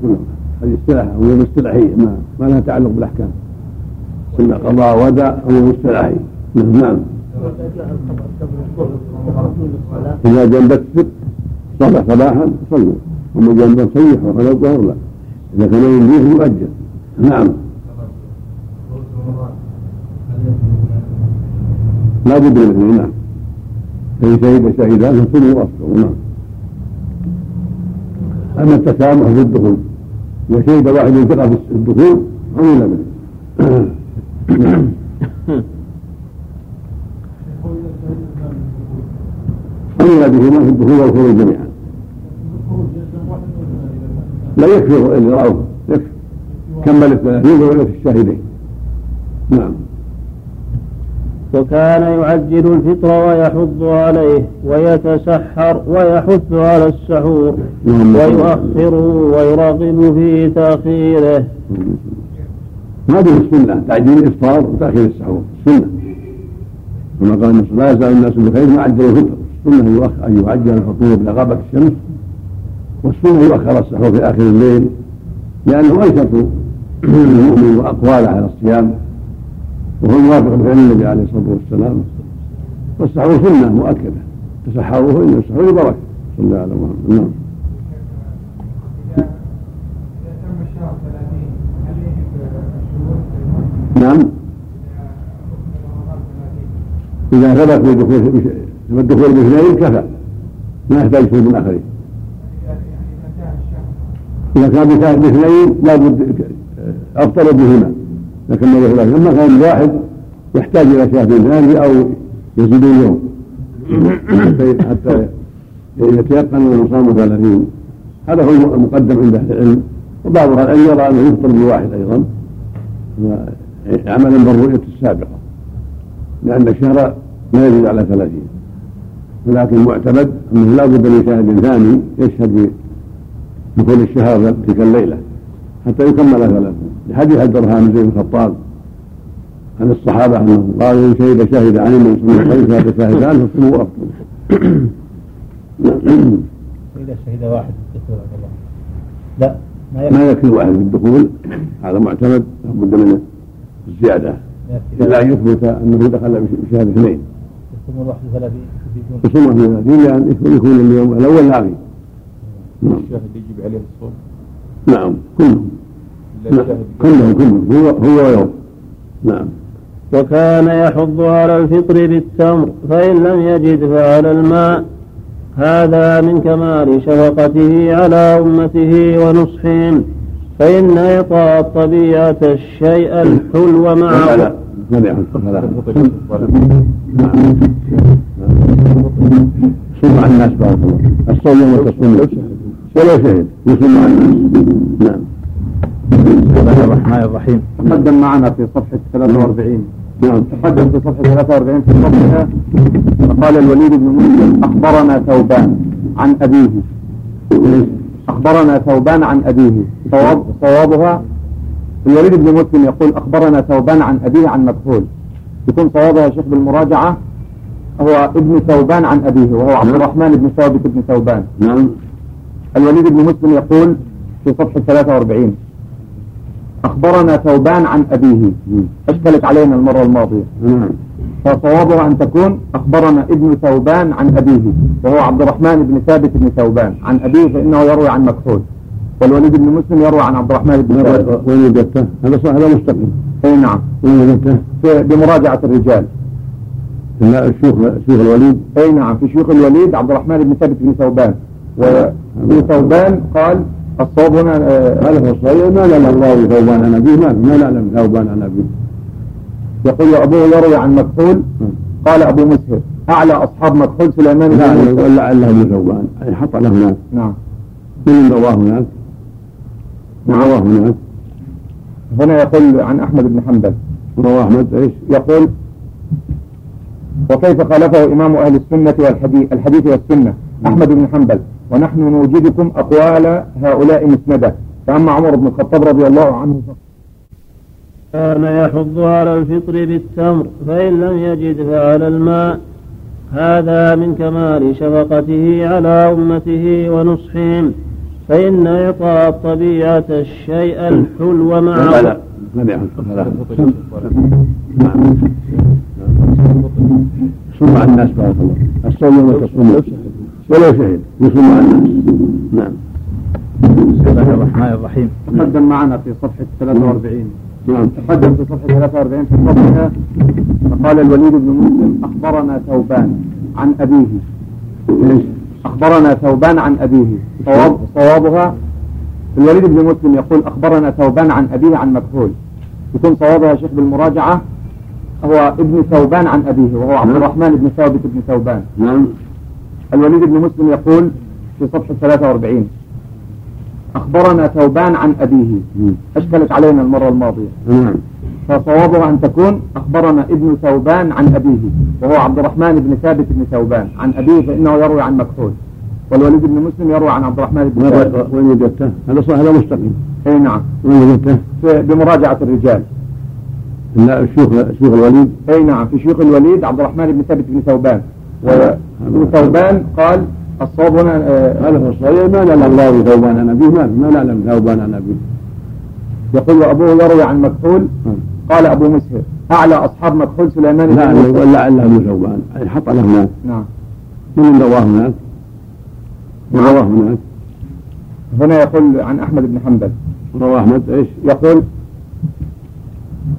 كلها، هذه اصطلاحية أو اصطلاحية ما ما لها تعلق بالأحكام، سمى قضاء وداء أو اصطلاحية. نعم. إذا جنبت ست صلى صباحا صلوا، وما جنبت صيح وخلى الظهر لا، إذا كان ينبيه يؤجل. نعم. لا بد منه. نعم. فإذا شهدان فصلوا وأفطروا. نعم. أما التسامح في الدخول وشهد واحد ينفقه في الدخول عمل منه. عمل بهما في الدخول والخروج جميعا. لا يكفر اللي رأوه يكفر كمل الثلاثين ورؤية الشاهدين. نعم. وكان يعجل الفطر ويحض عليه ويتسحر ويحث على السحور ويؤخره ويراغب في تأخيره. هذه السنة تعجيل الإفطار وتأخير السحور السنة، كما قال النبي صلى الله عليه وسلم الناس بخير ما عجلوا الفطر السنة أن يعجل الفطور بلغابة الشمس، والسنة يؤخر السحور في آخر الليل، لأنه أنشط المؤمن وأقوال على الصيام، وهو موافق بفعل النبي عليه الصلاة والسلام. والسحور سنة مؤكدة، تسحروه إن السحور بركة، صلى الله عليه وسلم. نعم. إذا ثبت بدخول الاثنين كفى، ما يحتاج شيء من آخره. إذا كان بتاع الاثنين لا بد أفطر بهما، لكن لما كان واحد يحتاج إلى شاهد ثاني أو يزيد اليوم حتى يتيقن أنه صام ثلاثين، هذا هو المقدم عند أهل العلم. وبعض أهل العلم يرى أنه يفطر بواحد أيضا عملا بالرؤية السابقة، لأن الشهر لا يزيد على ثلاثين، ولكن المعتمد أنه لا بد من شاهد ثاني يشهد بدخول الشهر تلك الليلة حتى يكمل ثلاثين، لحديث الدرهم بن الخطاب عن الصحابة أنه قالوا إن شهد شهد عن من صلى الله فشاهدان فصوموا وأفطروا. إذا شهد واحد بالدخول لا ما يكفي واحد بالدخول، هذا معتمد لا بد من الزيادة إلا أن يثبت أنه دخل بشهادة اثنين يصوم واحد ثلاثين يصوم واحد ثلاثين لأن يكون اليوم الأول العظيم. الشاهد يجب عليه الصوم. نعم كلهم كلهم كلهم هو هو يوم. نعم. وكان يحض على الفطر بالتمر فإن لم يجد فعلى الماء، هذا من كمال شفقته على أمته ونصحهم، فإن يطاع الطبيعة الشيء الحلو معه. صوم عن الناس بارك الله، الصوم والتصوم ولا شهد يصوم عن الناس. نعم. بسم الله الرحمن الرحيم. تقدم معنا في صفحة ثلاثة وأربعين نعم تقدم في صفحة ثلاثة وأربعين في صفحة فقال الوليد بن مسلم أخبرنا ثوبان عن أبيه أخبرنا ثوبان عن أبيه صواب صوابها الوليد بن مسلم يقول أخبرنا ثوبان عن أبيه عن مكحول، يكون صوابها شيخ بالمراجعة هو ابن ثوبان عن أبيه، وهو عبد الرحمن بن ثابت بن ثوبان. نعم. الوليد بن مسلم يقول في صفحة ثلاثة وأربعين أخبرنا ثوبان عن أبيه، أشكلت علينا المرة الماضية، فصوابها أن تكون أخبرنا ابن ثوبان عن أبيه وهو عبد الرحمن بن ثابت بن ثوبان عن أبيه، فإنه يروي عن مكحول، والوليد بن مسلم يروي عن عبد الرحمن بن ثابت. وين وجدته؟ هذا صح هذا مستقيم. أي نعم. وين وجدته؟ بمراجعة الرجال. لا الشيخ شيخ الوليد. أي نعم في شيخ الوليد عبد الرحمن بن ثابت بن ثوبان، وابن ثوبان قال الصواب هنا هذا هو الصحيح، ما لنا الراوي ثوبان عن أبيه ما لنا ثوبان عن أبيه. يقول أبوه يروي عن مكحول، قال أبو مسهر أعلى أصحاب مكحول سليمان بن مسهر. لا أعلى من ثوبان حط له هناك. نعم. من رواه هناك؟ من رواه هناك؟ هنا يقول عن أحمد بن حنبل. رواه أحمد إيش؟ يقول وكيف خالفه إمام أهل السنة والحديث الحديث والسنة أحمد بن حنبل، ونحن نوجدكم أقوال هؤلاء مسندة. فأما عمر بن الخطاب رضي الله عنه كان يحض على الفطر بالتمر فإن لم يجد فعلى الماء، هذا من كمال شفقته على أمته ونصحهم، فإن يطاع الطبيعة الشيء الحلو معه. لا لا لا صوم عن الناس بارك الله، الصوم والتصوم ولا شهد يصوم عن الناس. نعم. بسم الله الرحمن الرحيم. تقدم معنا في صفحة ثلاثة وأربعين نعم تقدم في صفحة ثلاثة وأربعين في صفحة فقال الوليد بن مسلم أخبرنا ثوبان عن أبيه أخبرنا ثوبان عن أبيه صواب صوابها الوليد بن مسلم يقول أخبرنا ثوبان عن أبيه عن مكحول، يكون صوابها شيخ بالمراجعة هو ابن ثوبان عن أبيه وهو عبد الرحمن بن ثابت بن ثوبان. نعم. الوليد بن مسلم يقول في صفحة ثلاثة وأربعين أخبرنا ثوبان عن أبيه، أشكلت علينا المرة الماضية، فصوابها أن تكون أخبرنا ابن ثوبان عن أبيه وهو عبد الرحمن بن ثابت بن ثوبان عن أبيه، فإنه يروي عن مكحول، والوليد بن مسلم يروي عن عبد الرحمن بن ثابت. وين وجدته؟ هذا صح هذا مستقيم. أي نعم. وين وجدته؟ بمراجعة الرجال. لا الشيخ شيخ الوليد. أي نعم في شيخ الوليد عبد الرحمن بن ثابت بن ثوبان، وابن ثوبان قال الصواب هنا هذا في الصحيح ما نعلم الله ثوبان عن أبيه ما نعلم ثوبان عن أبيه. يقول وأبوه يروي عن مكحول قال أبو مسهر أعلى أصحاب مكحول سليمان بن مسهر. لا لا إلا أبو ثوبان حط على هناك. نعم من رواه هناك من رواه هناك هنا يقول عن أحمد بن حنبل رواه أحمد إيش يقول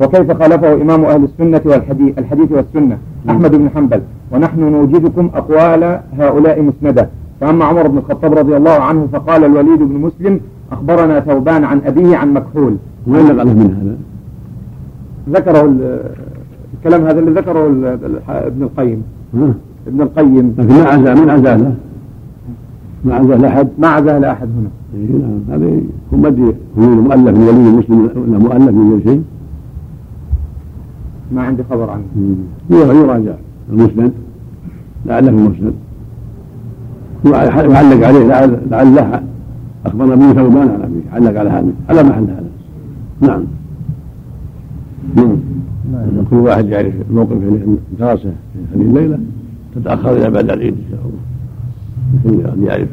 وكيف خالفه إمام أهل السنة والحديث الحديث والسنة أحمد بن حنبل ونحن نوجدكم أقوال هؤلاء مسندة. فأما عمر بن الخطاب رضي الله عنه فقال الوليد بن مسلم أخبرنا ثوبان عن أبيه عن مكحول. وين لقى من هذا؟ ذكره الكلام هذا اللي ذكره ابن القيم ابن القيم لكن ما عزاه من عزاه ما عزاه لأحد ما عزاه لأحد هنا هذا هم مدي هو المؤلف الوليد المسلم ولا مؤلف من شيء ما عندي خبر عنه. يراجع المسند لعله المسند وعلق عليه لعله أخبرنا به ثوبان عن أبيه علق على هذا على محل هذا. نعم كل واحد يعرف موقف دراسه في هذه الليلة تتأخر إلى بعد العيد إن شاء الله يمكن يعرف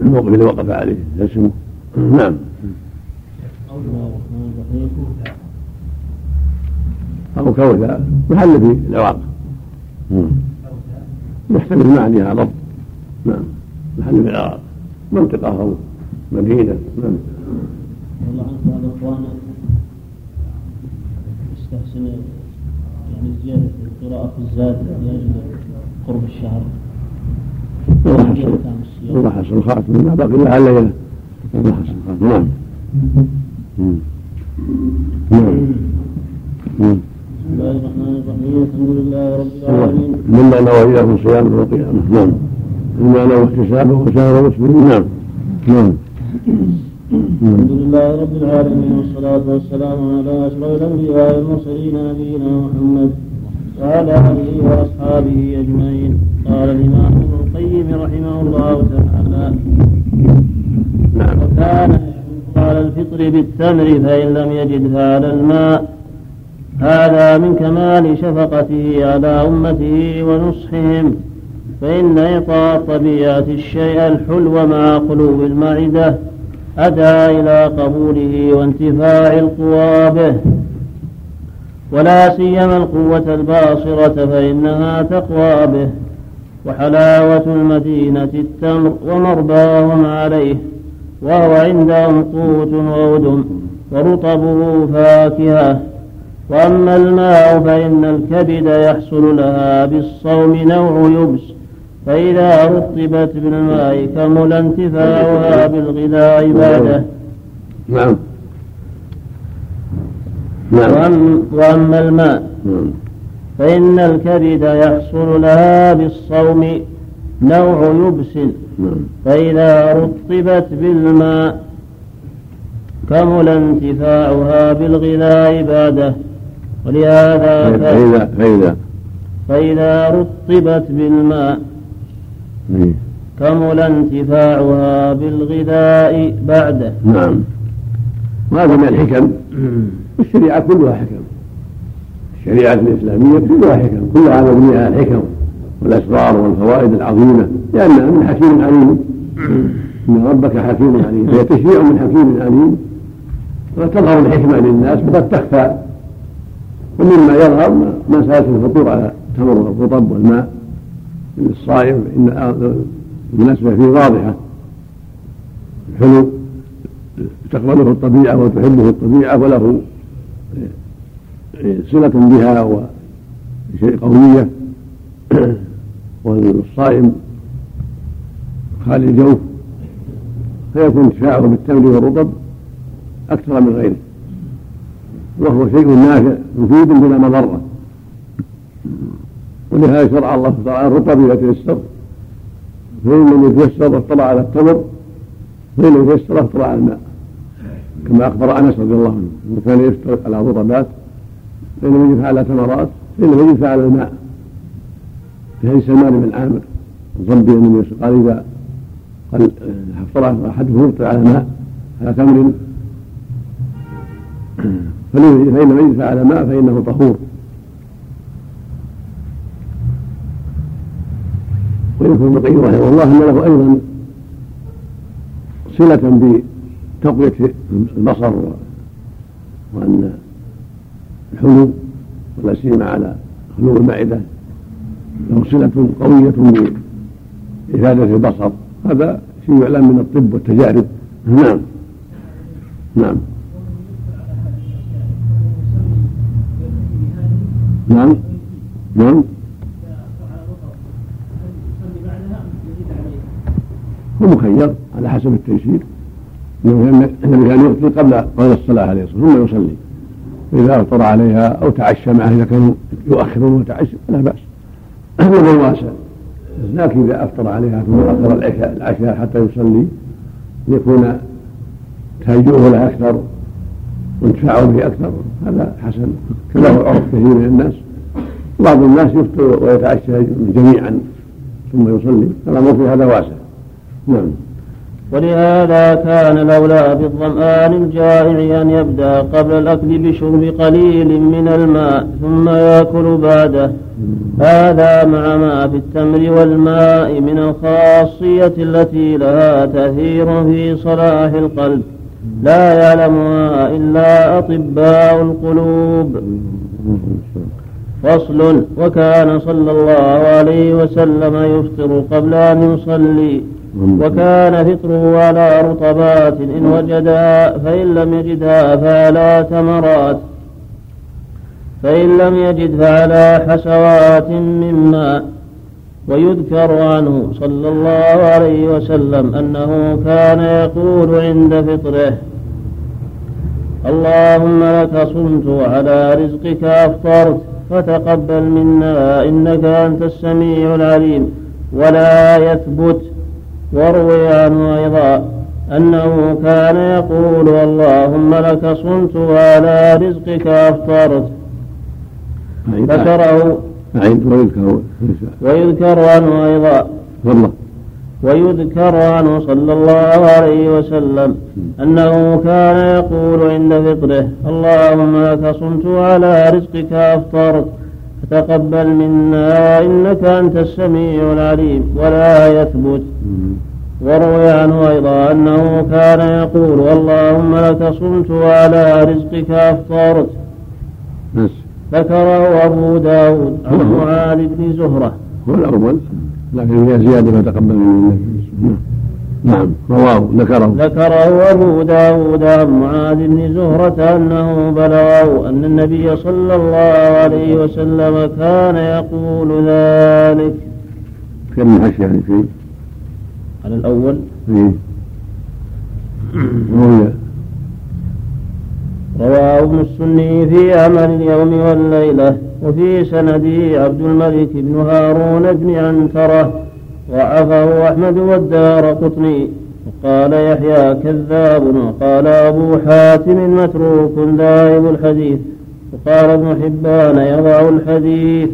الموقف اللي وقف عليه يرسمه. نعم أو كوثاء محل في العراق يحتمل ما عليها رب. نعم محل في العراق منطقة أو مدينة. نعم والله عنك هذا إخوانا استحسن يعني زيادة القراءة في الزاد لأجل قرب الشهر الله حسن الخاتم ما باقي لها الليلة الله حسن الخاتم. نعم نعم بسم الله الرحمن الرحيم الحمد لله رب العالمين مما نوى صيام يوم القيامة. نعم مما نوى احتسابه وشهر مسلم. نعم نعم الحمد لله رب العالمين والصلاة والسلام على أشرف الأنبياء والمرسلين نبينا محمد وعلى آله وأصحابه أجمعين. قال الإمام ابن القيم رحمه الله تعالى وكان يحث على الفطر بالتمر فإن لم يجدها على الماء. هذا من كمال شفقته على أمته ونصحهم فإن إعطاء طبيعة الشيء الحلو مع قلوب المعدة أدى إلى قبوله وانتفاع القوى به ولا سيما القوة الباصرة فإنها تقوى به. وحلاوة المدينة التمر ومرباهم عليه وهو عندهم قوت وأدم ورطبه فاكهة. وأما الماء فإن الكبد يحصل لها بالصوم نوع يبس فإذا رطبت بالماء كمل انتفاعها بالغذاء بعده. نعم وأما الماء فإن الكبد يحصل لها بالصوم نوع يبس فإذا رطبت بالماء كمل انتفاعها بالغذاء بعده. ولهذا فإذا, فإذا, فإذا رطبت بالماء كمل انتفاعها بالغذاء بعده. نعم وهذا من الحكم والشريعة كلها حكم. الشريعة الإسلامية كلها حكم كلها على مبنيها الحكم والأسرار والفوائد العظيمة لأنها من حكيم عليم إن ربك حكيم عليم هي تشريع من حكيم عليم وتظهر الحكمة للناس وقد تخفى. ومما يظهر مسألة الفطور على التمر والرطب والماء للصائم إن المناسبة فيه واضحة الحلو تقبله الطبيعة وتحبه الطبيعة وله صلة بها وشيء قوية والصائم خالي الجوف فيكون انتفاعه بالتمر والرطب أكثر من غيره وهو شيء نافع مفيد بلا مضرة. ولهذا شرع الله تعالى الرطب إذا تيسر فإن من يتيسر اطلع على التمر فإن من يتيسر اطلع على الماء كما أخبر أنس رضي الله عنه أنه كان يفطر على رطبات فإن من يفعل على تمرات فإن من يفعل على الماء. فهذه سلمان بن عامر ضبي من يوسف قال إذا قال حفر أحدهم يفطر على ماء على تمر فإن من يدفع على ماء فإنه طهور ويذكر ابن القيم رحمه الله ان له ايضا صله بتقويه البصر وان الحلو ولا سيما على خلو المعده له صله قويه بافاده البصر. هذا شيء يعلم من الطب والتجارب. نعم نعم نعم نعم هو مخير على حسب التيسير. النبي كان يفطر قبل قبل الصلاة عليه ثم يصلي، إذا أفطر عليها أو تعشى معه إذا كانوا يؤخرون وتعشى فلا بأس، أمر واسع. لكن إذا أفطر عليها ثم أخر العشاء حتى يصلي ليكون تهيئه لها أكثر وانتفاعه به أكثر، هذا حسن. كما هو عرف كثير من الناس، بعض الناس يفطر ويتعشى جميعا ثم يصلي، فالأمر في هذا واسع. نعم. ولهذا كان الأولى بالظمآن الجائع أن يبدأ قبل الأكل بشرب قليل من الماء ثم يأكل بعده، هذا مع ما في التمر والماء من الخاصية التي لها تأثير في صلاح القلب لا يعلمها إلا أطباء القلوب. فصل. وكان صلى الله عليه وسلم يفطر قبل أن يصلي، وكان فطره على رطبات إن وجدها، فإن لم يجدها فعلى تمرات، فإن لم يجد فعلى حشوات مما. ويذكر عنه صلى الله عليه وسلم أنه كان يقول عند فطره: اللهم لك صمت وعلى رزقك أفطرت فتقبل منا إنك أنت السميع العليم. ولا يثبت. وروي عنه أيضا أنه كان يقول: اللهم لك صمت وعلى رزقك أفطرت. فشرعه ويذكر عنه أيضا ويذكر عنه صلى الله عليه وسلم أنه كان يقول عند فطره: اللهم لك صمت وعلى رزقك أفطرت فتقبل منا إنك أنت السميع العليم. ولا يثبت. وروي عنه أيضا أنه كان يقول: اللهم لك صمت وعلى رزقك أفطرت. ذكره أبو داود عن معاذ بن زهرة. هو الأول لكن هي زيادة فتقبل منا. نعم رواه ذكره ذكره أبو داود عن معاذ بن زهرة أنه بلغه أن النبي صلى الله عليه وسلم كان يقول ذلك. كم الحش يعني فيه على الأول؟ إيه رواه ابن السني في عمل اليوم والليلة، وفي سنده عبد الملك بن هارون بن عنترة، وعفه أحمد والدارقطني، وقال يحيى كذاب، وقال أبو حاتم متروك ذاهب الحديث، وقال ابن حبان يضع الحديث.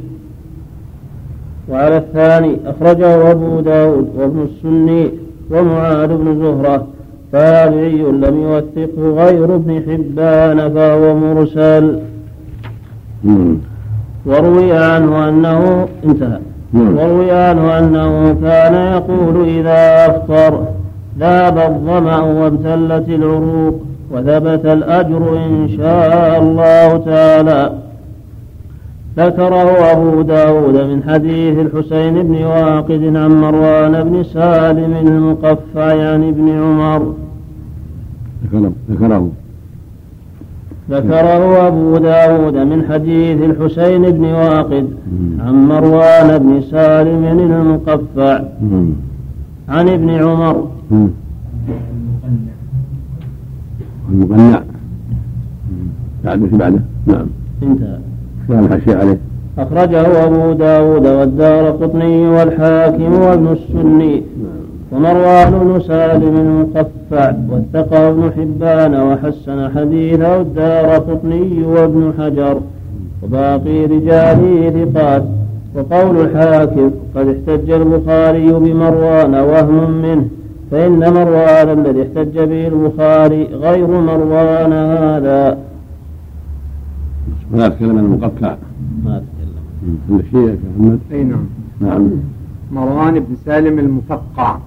وعلى الثاني أخرجه أبو داود وابن السني ومعاذ بن زهرة، تابعي لم يوثقه غير ابن حبان فهو مرسل. وروي عنه أنه انتهى وروي عنه أنه كان يقول إذا أفطر: ذاب الظمأ وابتلت العروق وثبت الأجر إن شاء الله تعالى. ذكره أبو داود من حديث الحسين بن واقد عن مروان بن سالم المقفع عن ابن عمر. ذكره ذكره أبو داود من حديث الحسين بن واقد عن مروان بن سالم المقفع عن ابن عمر. المقنع بعده. نعم انتهى. أخرجه أبو داود والدارقطني والحاكم وابن السني ومروان بن سالم المقفع، واتقى ابن حبان وحسن حديثه الدارقطني وابن حجر، وباقي رجاله ثقات. وقول الحاكم: قد احتج البخاري بمروان وهم منه، فإن مروان الذي احتج به البخاري غير مروان هذا. ولا أتكلم عن المقفع. ما أتكلم. أنت شيء يا محمد؟ أي نعم. نعم. مروان بن سالم المفقع.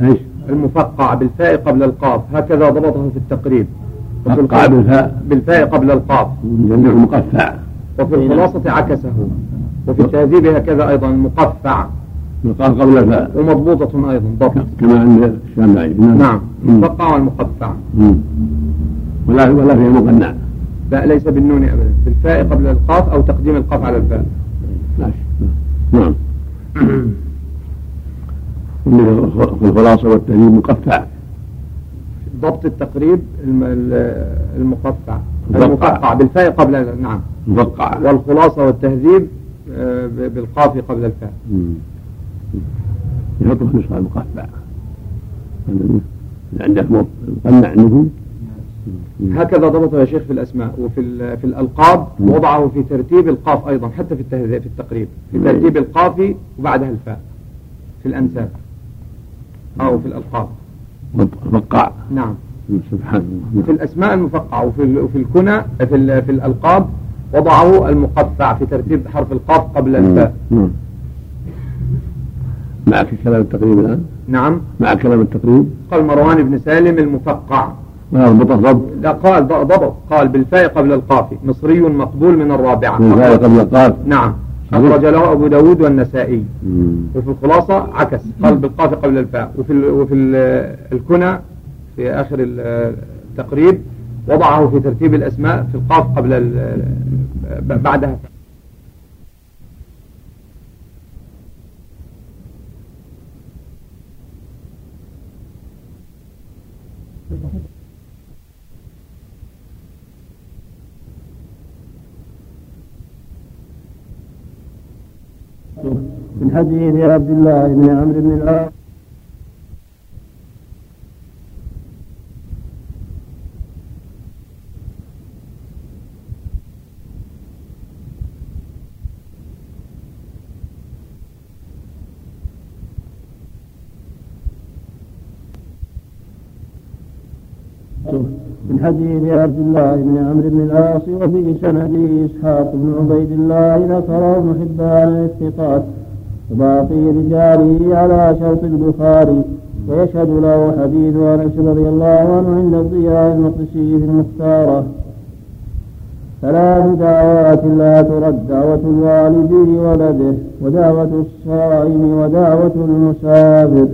ايش المفقع؟ بالفاء قبل القاف، هكذا ضبطه في التقريب. مفقع بالفاء بالفاء قبل القاف، جميع مقفع، وفي الخلاصة عكسه، وفي التهذيب هكذا أيضا مقفع بالقاف قبل الفاء، ومضبوطة أيضا ضبط كما عند الشافعي. نعم، المفقع والمقفع. ولا ولا فيها مقنع؟ لا، ليس بالنون أبدا، بالفاء قبل القاف أو تقديم القاف على الفاء. ماشي. نعم. في الخلاصة والتهذيب مقفع، ضبط التقريب المقفع المقفع بالفاء قبل، نعم مفقع، والخلاصة والتهذيب بالقاف قبل الفاء. يحطوا في نسخة المقفع عندهم مقنع عندهم، هكذا ضبطه يا شيخ في الأسماء وفي في الألقاب، وضعه في ترتيب القاف أيضا حتى في التهذيب في التقريب، في ترتيب القاف وبعدها الفاء في الأنساب أو في الألقاب. مفقع. نعم. سبحان الله. في الأسماء المفقع، وفي في الكنى في في الألقاب وضعه المقفع في ترتيب حرف القاف قبل الفاء. معك كلام التقريب الآن؟ نعم. معك كلام التقريب؟ قال مروان بن سالم المفقع. لا ضبط. لا قال ضبط، قال بالفاء قبل القاف، مصري مقبول من الرابعة. بالفاء قبل القاف. نعم. أخرج له أبو داود والنسائي. مم. وفي الخلاصة عكس، قال بالقاف قبل الفاء، وفي ال وفي ال الكنى في آخر التقريب وضعه في ترتيب الأسماء في القاف قبل بعدها. من حديث عبد الله بن عمرو بن العاص من حديث عبد الله بن عمرو بن العاص وفي سنده إسحاق بن عبيد الله ذكره محبان الثقات وباقي رجاله على شرط البخاري، ويشهد له حديث أنس رضي الله عنه عند الضياء المقدسي في المختارة: ثلاث دعوات لا ترد: دعوة الوالد لولده، ودعوة الصائم، ودعوة المسافر.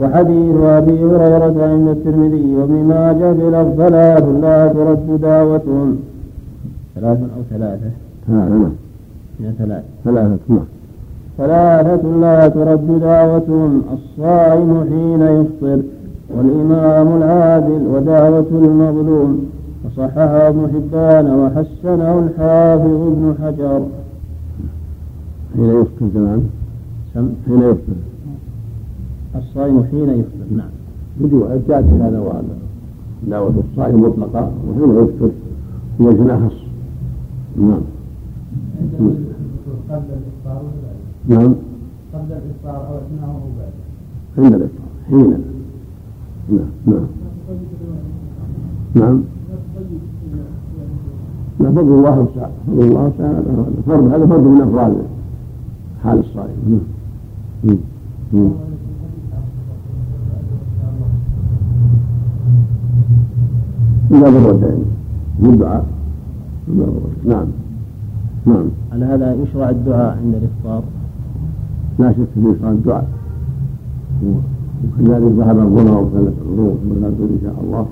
وحديث أبي هريرة عند الترمذي وابن ماجه بلفظ: ثلاث لا ترد دعوتهم. ثلاث أو ثلاثة؟ نعم. ثلاثة. ثلاثة. ثلاثة لا ترد دعوتهم: الصائم حين يفطر، والإمام العادل، ودعوة المظلوم. وصححه ابن حبان وحسنه الحافظ ابن حجر. حين يفطر تمام. حين يفطر. الصائم حين يفطر. نعم. بدو جاءت هذا وهذا. دعوة الصائم مطلقة، وحين يفطر هي جناها الص. نعم. نعم. قبل الإفطار أو أثناءه أو بعده؟ عند الإفطار حين. نعم. نعم. نعم. لا فضل الله تعالى، فضل الله تعالى فرض، هذا فرض من أفراد حال الصائم. نعم. نعم. إذا بالردين والدعاء. نعم. نعم. على هذا يشرع الدعاء عند الإفطار؟ لا شك في يشرع الدعاء، وكذلك ذهب الظلى وقلت الروح والغدر إن شاء الله.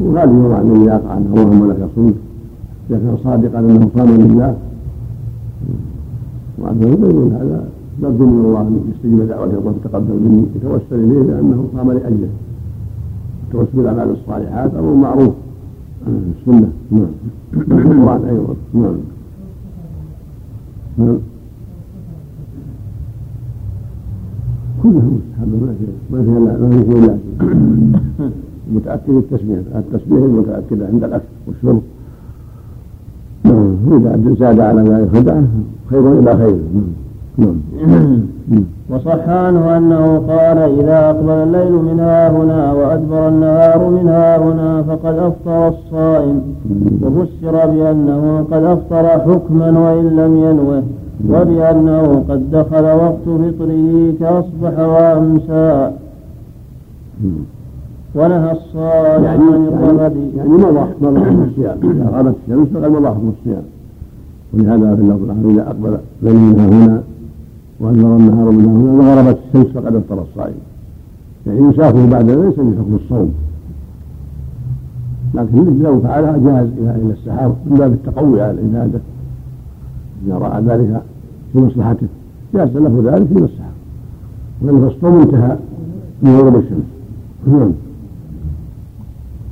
وهذا يوضع الذي يقع عنه: اللهم لك الصمت، لكن صادقا أنه صام لله. وعنده يقول: هذا نرجو من الله أن يستجيب دعوته وتقبل مني، يتوسل إليه لأنه صام لأجله، يتوسل بالأعمال الصالحات أمر معروف السنة. نعم. القرآن أيضا. نعم. نعم. كلهم مستحب، ما فيها ما فيها إلا متأكد التسمية، التسمية المتأكدة عند الأكل والشرب. نعم. وإذا زاد على ما يخدعه خير إلى خير. نعم. وصح عنه أنه قال: إذا أقبل الليل من هاهنا وأدبر النهار من هاهنا فقد أفطر الصائم. وبشر بأنه قد أفطر حكما وإن لم ينوه، ولأنه قد دخل وقت فطره فأصبح وأمسى. ونهى الصائم يعني عن الرغد يعني مضى حكم الصيام، إذا غابت الشمس فقد مضى حكم الصيام، ولهذا في اللفظ الآخر إذا أقبل ليلها هنا وأدبر النهار منها هنا وغربت الشمس فقد أفطر الصائم، يعني يسافر بعد ليس بحكم الصوم، لكن لو فعلها جاهز إلى السحاب من باب التقوي على العبادة، إذا رأى ذلك في مصلحته جاز له ذلك إلى السحاب، ولأن الصوم انتهى من غروب الشمس.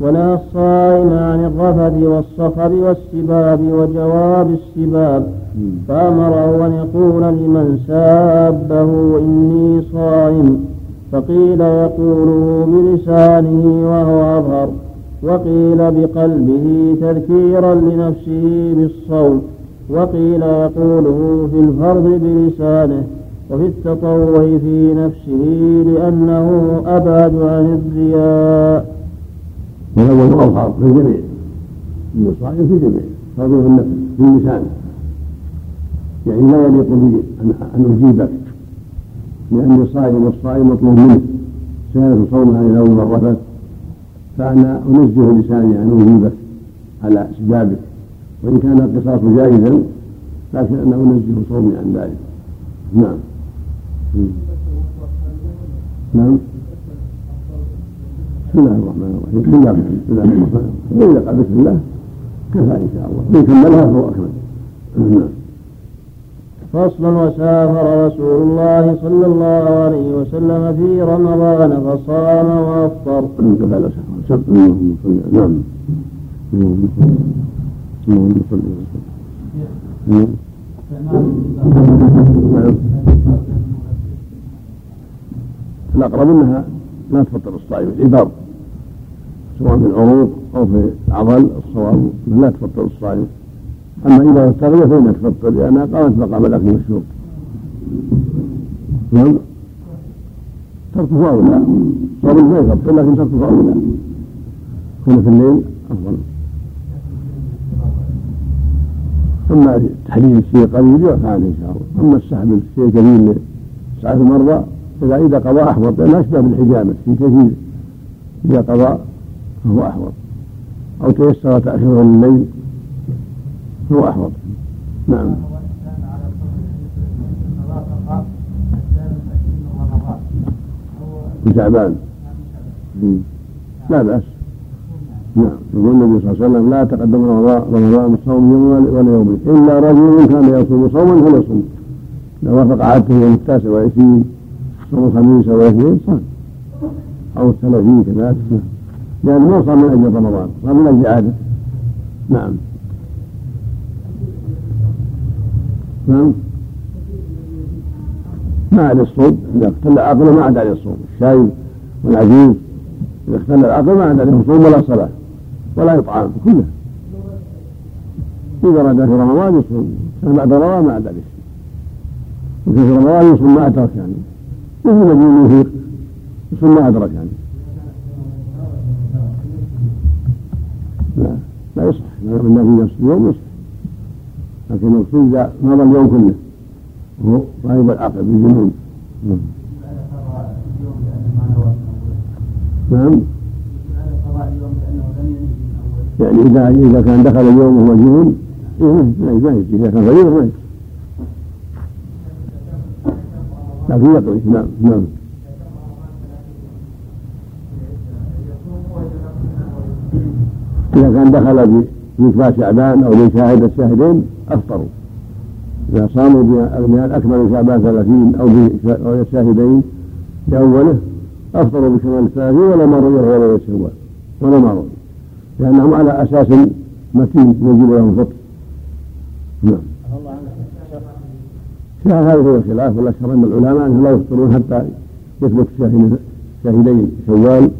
ونهى الصائم عن الرفث والصخب والسباب وجواب السباب، فأمره أن يقول لمن سابه إني صائم، فقيل يقوله بلسانه وهو أظهر، وقيل بقلبه تذكيرا لنفسه بالصوم، وقيل يقوله في الفرض بلسانه، وفي التطوع في نفسه لأنه أبعد عن الرياء. والأول أظهر في الجميع، الصائم في الجميع فرضه النفس في اللسان، يعني لا يليق به أن أجيبك، لأن الصائم والصائم مطلوب منه سهلة صومها إلى يوم الرفث، فأنا أنزه لساني أن أجيبك على سبابك، وإن كان القصاص جائزا لكن أنا أنزه صومي عن ذلك. نعم نعم بسم الله الرحمن الرحيم، بسم الله الرحمن الرحيم، وإذا قال بسم الله كفى إن شاء الله، من كملها فهو أكمل. فصل. وسافر رسول الله صلى الله عليه وسلم في رمضان فصام وأفطر. الأقرب منها لا تفطر الصائم العبر سواء في العروق أو في العضل، الصواب لا تفطر الصائم، أما إذا استغنى فإنها تفطر لأنها قامت مقام الأكل والشرب، نعم ترك فاضلة صوم لا يفطر لكن ترك فاضلة كل في الليل أفضل. أما تحليل الشيء قليل يعفى عنه إن شاء الله، أما السحب الشيء قليل لسعة المرضى إذا إذا قضى أحوط، لا أشبه بالحجامة في كثير، إذا قضى فهو أحوط أو تيسر تأخير الليل فهو أحوط. نعم في شعبان لا بأس. نعم يقول النبي صلى الله عليه وسلم لا تقدم رمضان الصوم يوم ولا يومين إلا رجل كان يصوم صوما فليصم، لو وافق عادته يوم التاسع والعشرين صوم خميس أو اثنين صام أو الثلاثين كذلك، لأنه ما صام من أجل رمضان، صام من أجل عادته. نعم نعم ما عليه الصوم، إذا اختل العقل ما عاد عليه الصوم، الشايب والعجيز إذا اختل العقل ما عاد عليه صوم ولا صلاة ولا إطعام كله، إذا رجع في رمضان يصوم، بعد رمضان ما عاد عليه، وفي رمضان يصوم ما أترك يعني وهو الذي يفيق ثم أدرك يعني لا لا يصح، لا النبي نفس اليوم يصح، لكن المقصود إذا مضى اليوم كله وهو طيب العقل بالجنون. نعم يعني إذا إذا كان دخل اليوم وهو جنون لا يجاهد، إذا كان غريب ما لكن يقضي. نعم نعم إذا كان دخل بنكبة شعبان أو بشاهد شاهدين أفطروا، إذا صاموا بأغنيان أكملوا شعبان ثلاثين أو بشاهدين بأوله أفطروا بشمال الثلاثين ولا مروا ولا يشوال ولا مروا، لأنهم على أساس متين يجب لهم فطر. نعم هذا هو الخلاف، والأشهر أن العلماء أنهم لا يفطرون حتى يثبت شاهدين شوال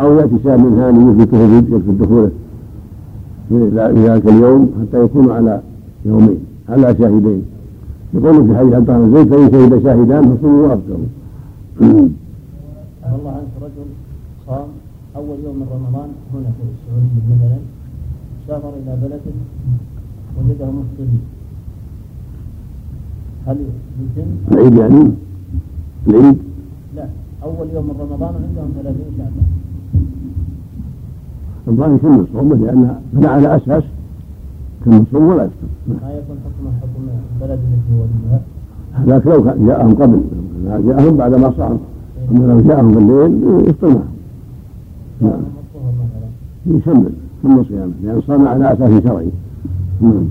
أو يأتي شاهد من هاني يثبته في الدخول في ذلك اليوم حتى يكونوا على يومين على شاهدين، يقولوا في حديث عبد الله بن زيد فإن شهد شاهدان فصوموا وأفطروا. والله عنك رجل صام أول يوم من رمضان هنا في السعودية مثلا، سافر إلى بلده وجده مفطرين هل يمكن العيد يعني العيد؟ لا، أول يوم من رمضان عندهم ثلاثين شعبان. رمضان يكون مصوم لأنه بنى على أساس كمصوم ولا يصوم. ما يكون حكم حكم بلد مثل والدها؟ لكن لو جاءهم قبل، جاءهم بعد ما صام، أما لو جاءهم بالليل يفطر معهم. نعم. يشمل ثم صيامه لأن صام على أساس شرعي. نعم.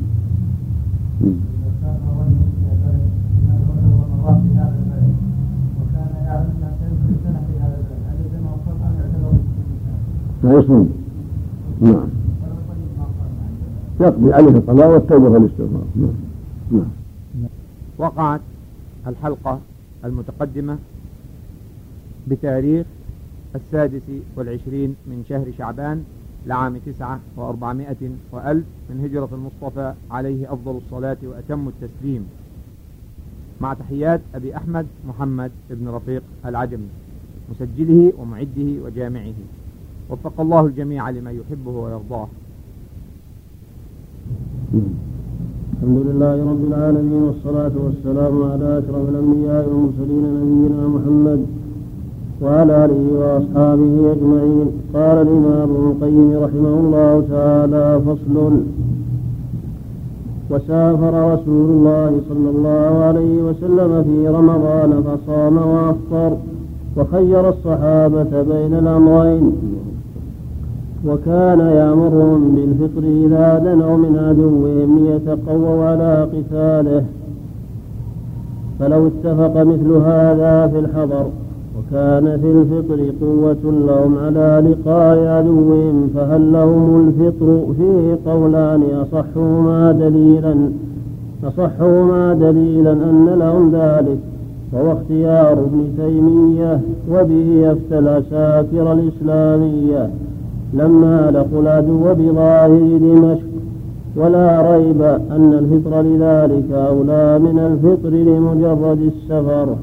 لا يصوم. نعم. يقضي عليه الصلاة والتوبة والاستغفار. نعم. نعم. وقعت الحلقة المتقدمة بتاريخ السادس والعشرين من شهر شعبان لعام تسعة وأربعمائة وألف من هجرة المصطفى عليه أفضل الصلاة وأتم التسليم، مع تحيات أبي أحمد محمد بن رفيق العجمي مسجله ومعده وجامعه، وفق الله الجميع لما يحبه ويرضاه. الحمد لله رب العالمين، والصلاة والسلام على أشرف الأنبياء والمرسلين نبينا محمد وعلى آله وأصحابه أجمعين. قال الإمام ابن القيم رحمه الله تعالى: فصل. وسافر رسول الله صلى الله عليه وسلم في رمضان فصام وأفطر، وخير الصحابة بين الأمرين، وكان يأمرهم بالفطر إذا دنوا من عدوهم ليتقووا على قتاله، فلو اتفق مثل هذا في الحضر وكان في الفطر قوة لهم على لقاء عدوهم فهل لهم الفطر؟ فيه قولان أصحهما دليلا أصحهما دليلا أن لهم ذلك، وهو اختيار ابن تيمية، وبه أفتى العساكر الإسلامية لما لقوا العدو بظاهر دمشق، ولا ريب أن الفطر لذلك أولى من الفطر لمجرد السفر،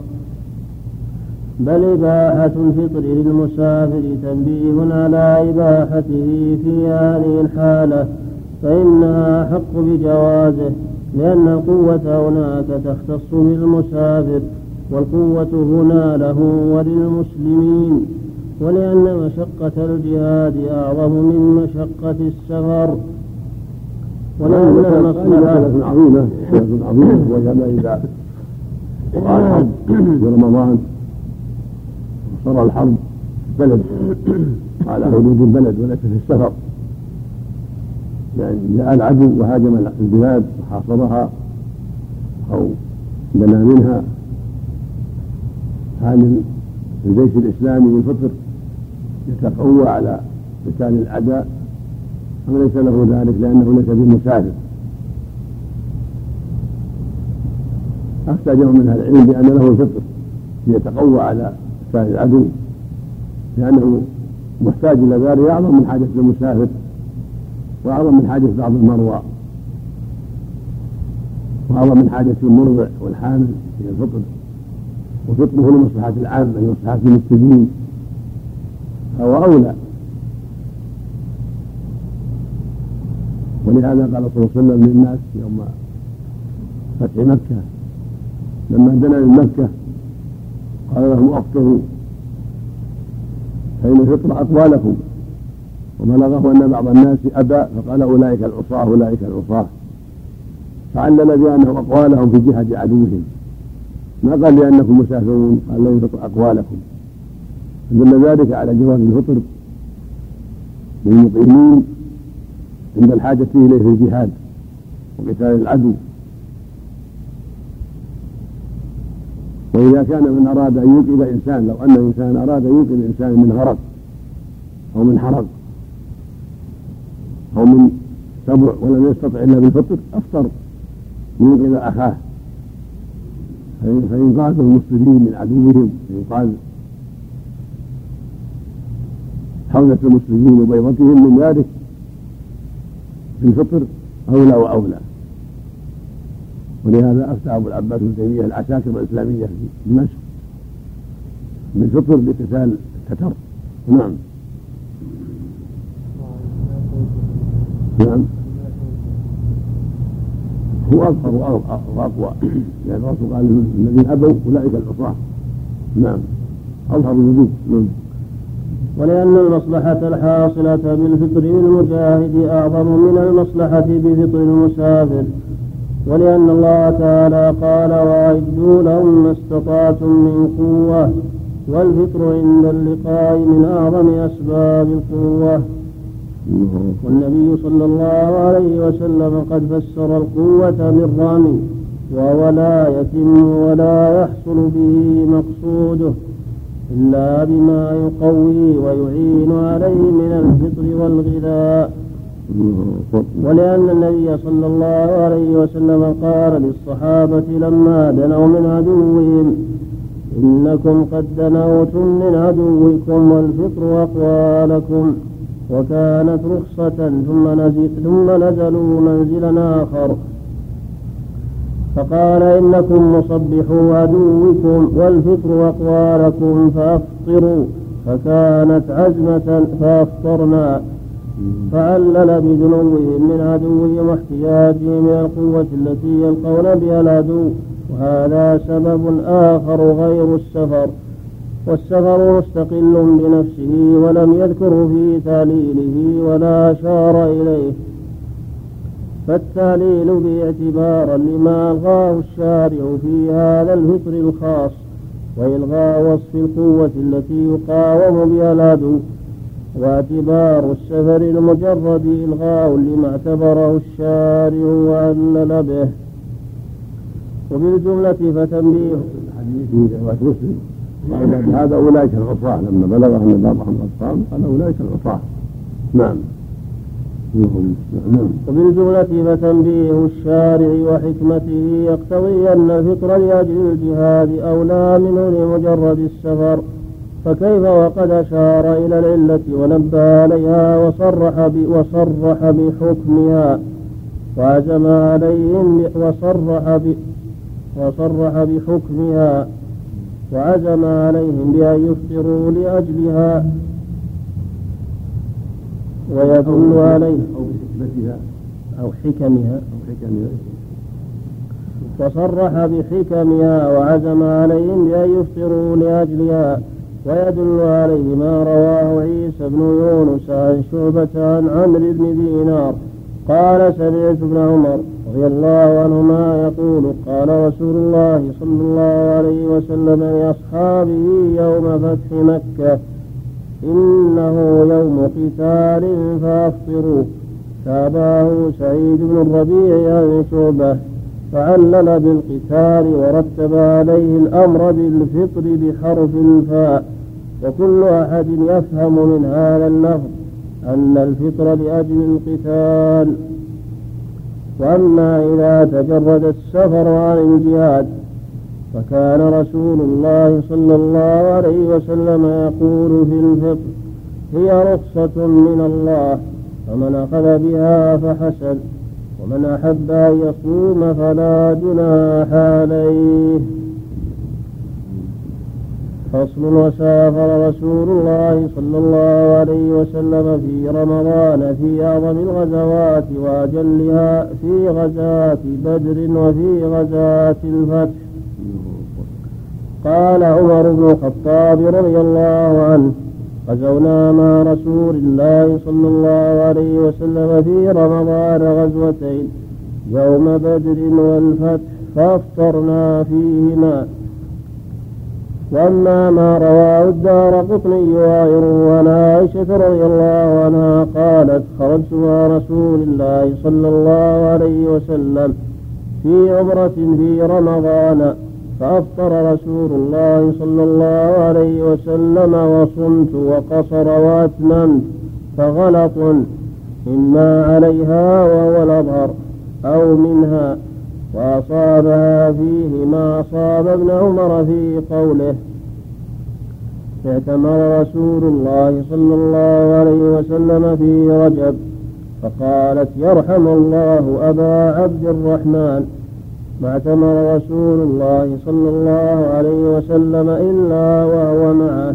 بل إباحة الفطر للمسافر تنبيه على إباحته في هذه الحالة، فإنها أحق بجوازه، لأن القوة هناك تختص بالمسافر، والقوة هنا له وللمسلمين، ولأن مشقة الجهاد أعظم من مشقة السفر، ولأن المصلحة عظيمة عظيمة وجمع إذا وقعت في رمضان صار الحرب بلد على حدود البلد وليس في السفر، يعني جاء العدو وهاجم البلاد وحاصرها أو دنا منها، هذا الجيش الإسلامي بالفطر يتقوى على قتال الأعداء، وليس له ذلك لأنه ليس بالمسافر. أحتاجه من هذا العلم بأن له الفطر ليتقوى على قتال العدو، لأنه محتاج إلى ذلك أعظم من حاجة المسافر وأعظم من حاجة بعض المروى وأعظم من حاجة المرضع والحامل في الفطر، وفطره لمصلحة العامة لمصلحة المسلمين هو أولى. ولهذا قال صلى الله عليه وسلم للناس يوم فتح مكة لما دنا من مكة قال لهم: أفطروا فإن الفطر أطوالكم. وبلغه أن بعض الناس أبى فقال: أولئك العصاة أولئك العصاة، فعلل بأنهم أقوالهم في جهة عدوهم، ما قال لأنكم مسافرون، قال لن ينفطر أقوالكم، فدل ذلك على جواز الفطر للمطعمين عند الحاجة إليه في الجهاد وقتال العدو. وإذا كان من أراد أن يوقظ إنسان، لو أن إنسان أراد أن يوقظ إنسان من غرق أو من حرق أو من سبع ولم يستطع إلا بالفطر أفطر ليوقظ أخاه، فإنقاذ المسلمين من عدوهم، فإنقاذ حوزة المسلمين وبيضتهم من ذلك بالفطر أولى وأولى. ولهذا أفتى أبو العباس بن تيمية العساكر الإسلامية في دمشق بالفطر لقتال التتر. نعم. نعم. هو أظهر وأقوى، لأن الرسول قال الذين أبوا أولئك العصاة. نعم أظهر الوجود. ولأن المصلحة الحاصلة بالفطر للمجاهد أعظم من المصلحة بفطر المسافر، ولأن الله تعالى قال وأعدوا لهم ما استطعتم من قوة، والفطر عند اللقاء من أعظم أسباب القوة. والنبي صلى الله عليه وسلم قد فسر القوة بالرمي، وهو لا يتم ولا يحصل به مقصوده إلا بما يقوي ويعين عليه من الفطر والغذاء. ولأن النبي صلى الله عليه وسلم قال للصحابة لما دنوا من عدوهم إنكم قد دنوتم من عدوكم والفطر أقوى لكم، وكانت رخصة ثم, نزل ثم نزلوا منزلا آخر فقال إنكم مصبحوا عدوكم والفطر أقوى لكم فأفطروا، فكانت عزمة فأفطرنا، فعلل بدنوهم من عدوهم واحتياجهم من القوة التي يلقون بها العدو، وهذا سبب آخر غير السفر، والسفر مستقل بنفسه ولم يذكره في تعليله ولا أشار إليه، فالتعليل باعتبارا لما ألغاه الشارع في هذا الفطر الخاص، وإلغاء وصف القوة التي يقاوم بها العدو، واعتبار السفر المجرد إلغاء لما اعتبره الشارع وعلل به. وبالجملة فتنبيه هذا أولئك العصاة لما بلغ أن بعضهم قد قام قال أولئك العصاة. نعم. وبالجملة فتنبيه الشارع وحكمته يقتضي أن الفطر لأجل الجهاد أولى منه لمجرد السفر، فكيف وقد أشار إلى العلة ونبه عليها وصرح, وصرح بحكمها وعزم عليهم وصرح, وصرح بحكمها وعزم عليهم بأن يفطروا لأجلها ويدل عليه أو بحكمتها أو حكمها وصرح بحكمها وعزم عليهم بأن يفطروا لأجلها ويدل عليه ما رواه عيسى بن يونس عن شعبة عن عمرو بن دينار قال سمعت ابن عمر رضي الله عنهما يقول قال رسول الله صلى الله عليه وسلم لأصحابه يوم فتح مكة إنه يوم قتال فأفطروا. تابعه سعيد بن الربيع عن شعبة فعلل بالقتال ورتب عليه الأمر بالفطر بحرف الفاء، وكل أحد يفهم من هذا اللفظ أن الفطر لأجل القتال. وأما إذا تجرد السفر عن الجهاد فكان رسول الله صلى الله عليه وسلم يقول في الفطر هي رخصة من الله، فمن أخذ بها فحسن، ومن أحب أن يصوم فلا جناح عليه. فصل. وسافر رسول الله صلى الله عليه وسلم في رمضان في أعظم الغزوات وأجلها، في غزاة بدر وفي غزاة الفتح. قال عمر بن الخطاب رضي الله عنه غزونا مع رسول الله صلى الله عليه وسلم في رمضان غزوتين يوم بدر والفتح فافطرنا فيهما. وأما ما رواه الدارقطني وغيره عن عائشة رضي الله عنها قالت خرجت مع رسول الله صلى الله عليه وسلم في عمرة في رمضان فأفطر رسول الله صلى الله عليه وسلم وصمت وقصر وأتممت، فغلط إما عليها وهو الأظهر أو منها، وأصابها فيه ما أصاب ابن عمر في قوله اعتمر رسول الله صلى الله عليه وسلم في رجب فقالت يرحم الله أبا عبد الرحمن، ما اعتمر رسول الله صلى الله عليه وسلم إلا وهو معه،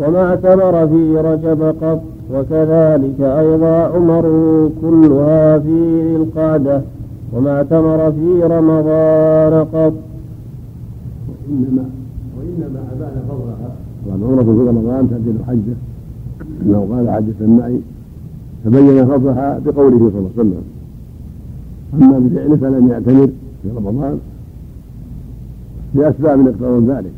وما اعتمر في رجب قط وكذلك أيضا عمره كلها في ذي القعدة وما اعتمر في رمضان قط. وإنما وإنما أبان فضلها طبعا عمره في رمضان تأجل الحجة لو قال حجة المعي تبين فضلها بقوله صلى الله عليه وسلم. أما بفعله فلم يعتمر في رمضان لأسباب من اقتضت ذلك،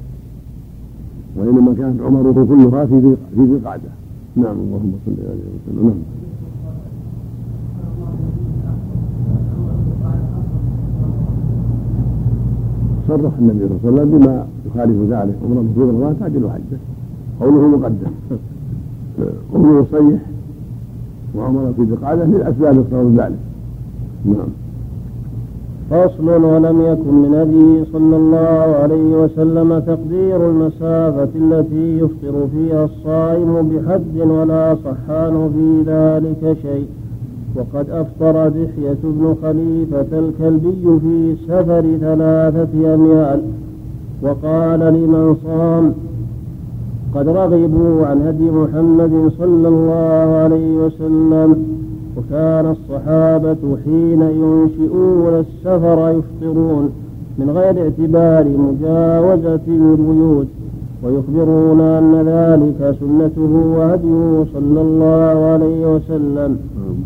وإنما كانت عمره كلها في ذي القعدة. نعم اللهم صل عليه وسلم. نعم صرح النبي صلى الله عليه وسلم بما يخالف ذلك عمره في رمضان تعجل حجه قوله مقدم قوله صيح وعمره في ذي القعدة للأسباب اقتضت ذلك. نعم. فصل. ولم يكن من هديه صلى الله عليه وسلم تقدير المسافة التي يفطر فيها الصائم بحد ولا صحان في ذلك شيء. وقد أفطر دحية بن خليفة الكلبي في سفر ثلاثة أميال وقال لمن صام قد رغبوا عن هدي محمد صلى الله عليه وسلم. وكان الصحابة حين ينشئون السفر يفطرون من غير اعتبار مجاوزة البيوت ويخبرون أن ذلك سنته وهديه صلى الله عليه وسلم،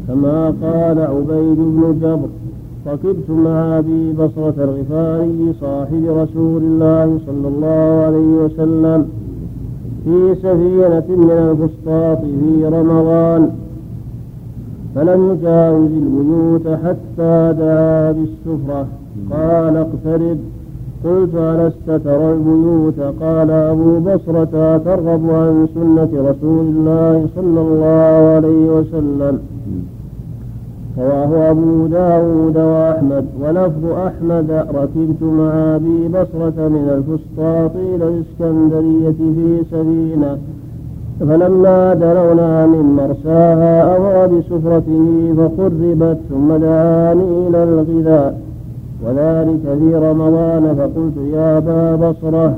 كما قال عبيد بن جبر ركبت مع أبي بصرة الغفاري صاحب رسول الله صلى الله عليه وسلم في سفينة من الفسطاط في رمضان فلم يجاوز البيوت حتى دعا بالسفرة قال اقترب، قلت ألست ترى البيوت؟ قال أبو بصرة ترغب عن سنة رسول الله صلى الله عليه وسلم. رواه أبو داود وأحمد. ولفظ أحمد ركبت مع أبي بصرة من الفسطاط إلى الإسكندرية في سفينة فلما دلونا من مرساها أمر بسفرته فقربت ثم دعاني إلى الغذاء وذلك في رمضان فقلت يا أبا بصرة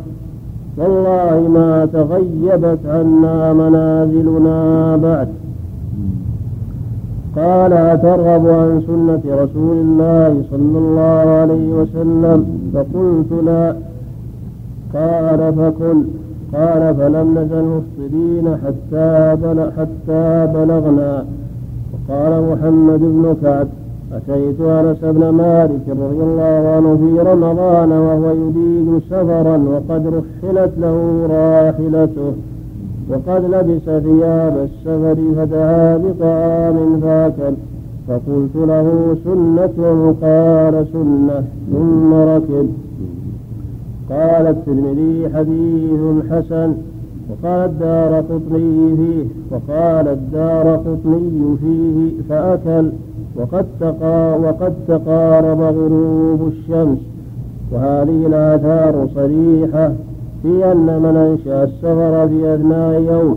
والله ما تغيبت عنا منازلنا بعد. قال أترغب عن سنة رسول الله صلى الله عليه وسلم؟ فقلت لا. قال فكل. قال فلم نزل مفطرين حتى, بلغ حتى بلغنا. وقال محمد بن كعب أتيت أنس بن مالك رضي الله عنه في رمضان وهو يريد سفرا وقد رحلت له راحلته وقد لبس ثياب السفر فدعا بطعام فاكل فقلت له سنة؟ قال سنة. ثم ركب. قال الترمذي حديث حسن. وقال الدارقطني فيه وقال الدارقطني فيه فأكل وقد, تقا وقد تقارب غروب الشمس. وهذه الآثار صريحة في أن من أنشأ السفر في أثناء يوم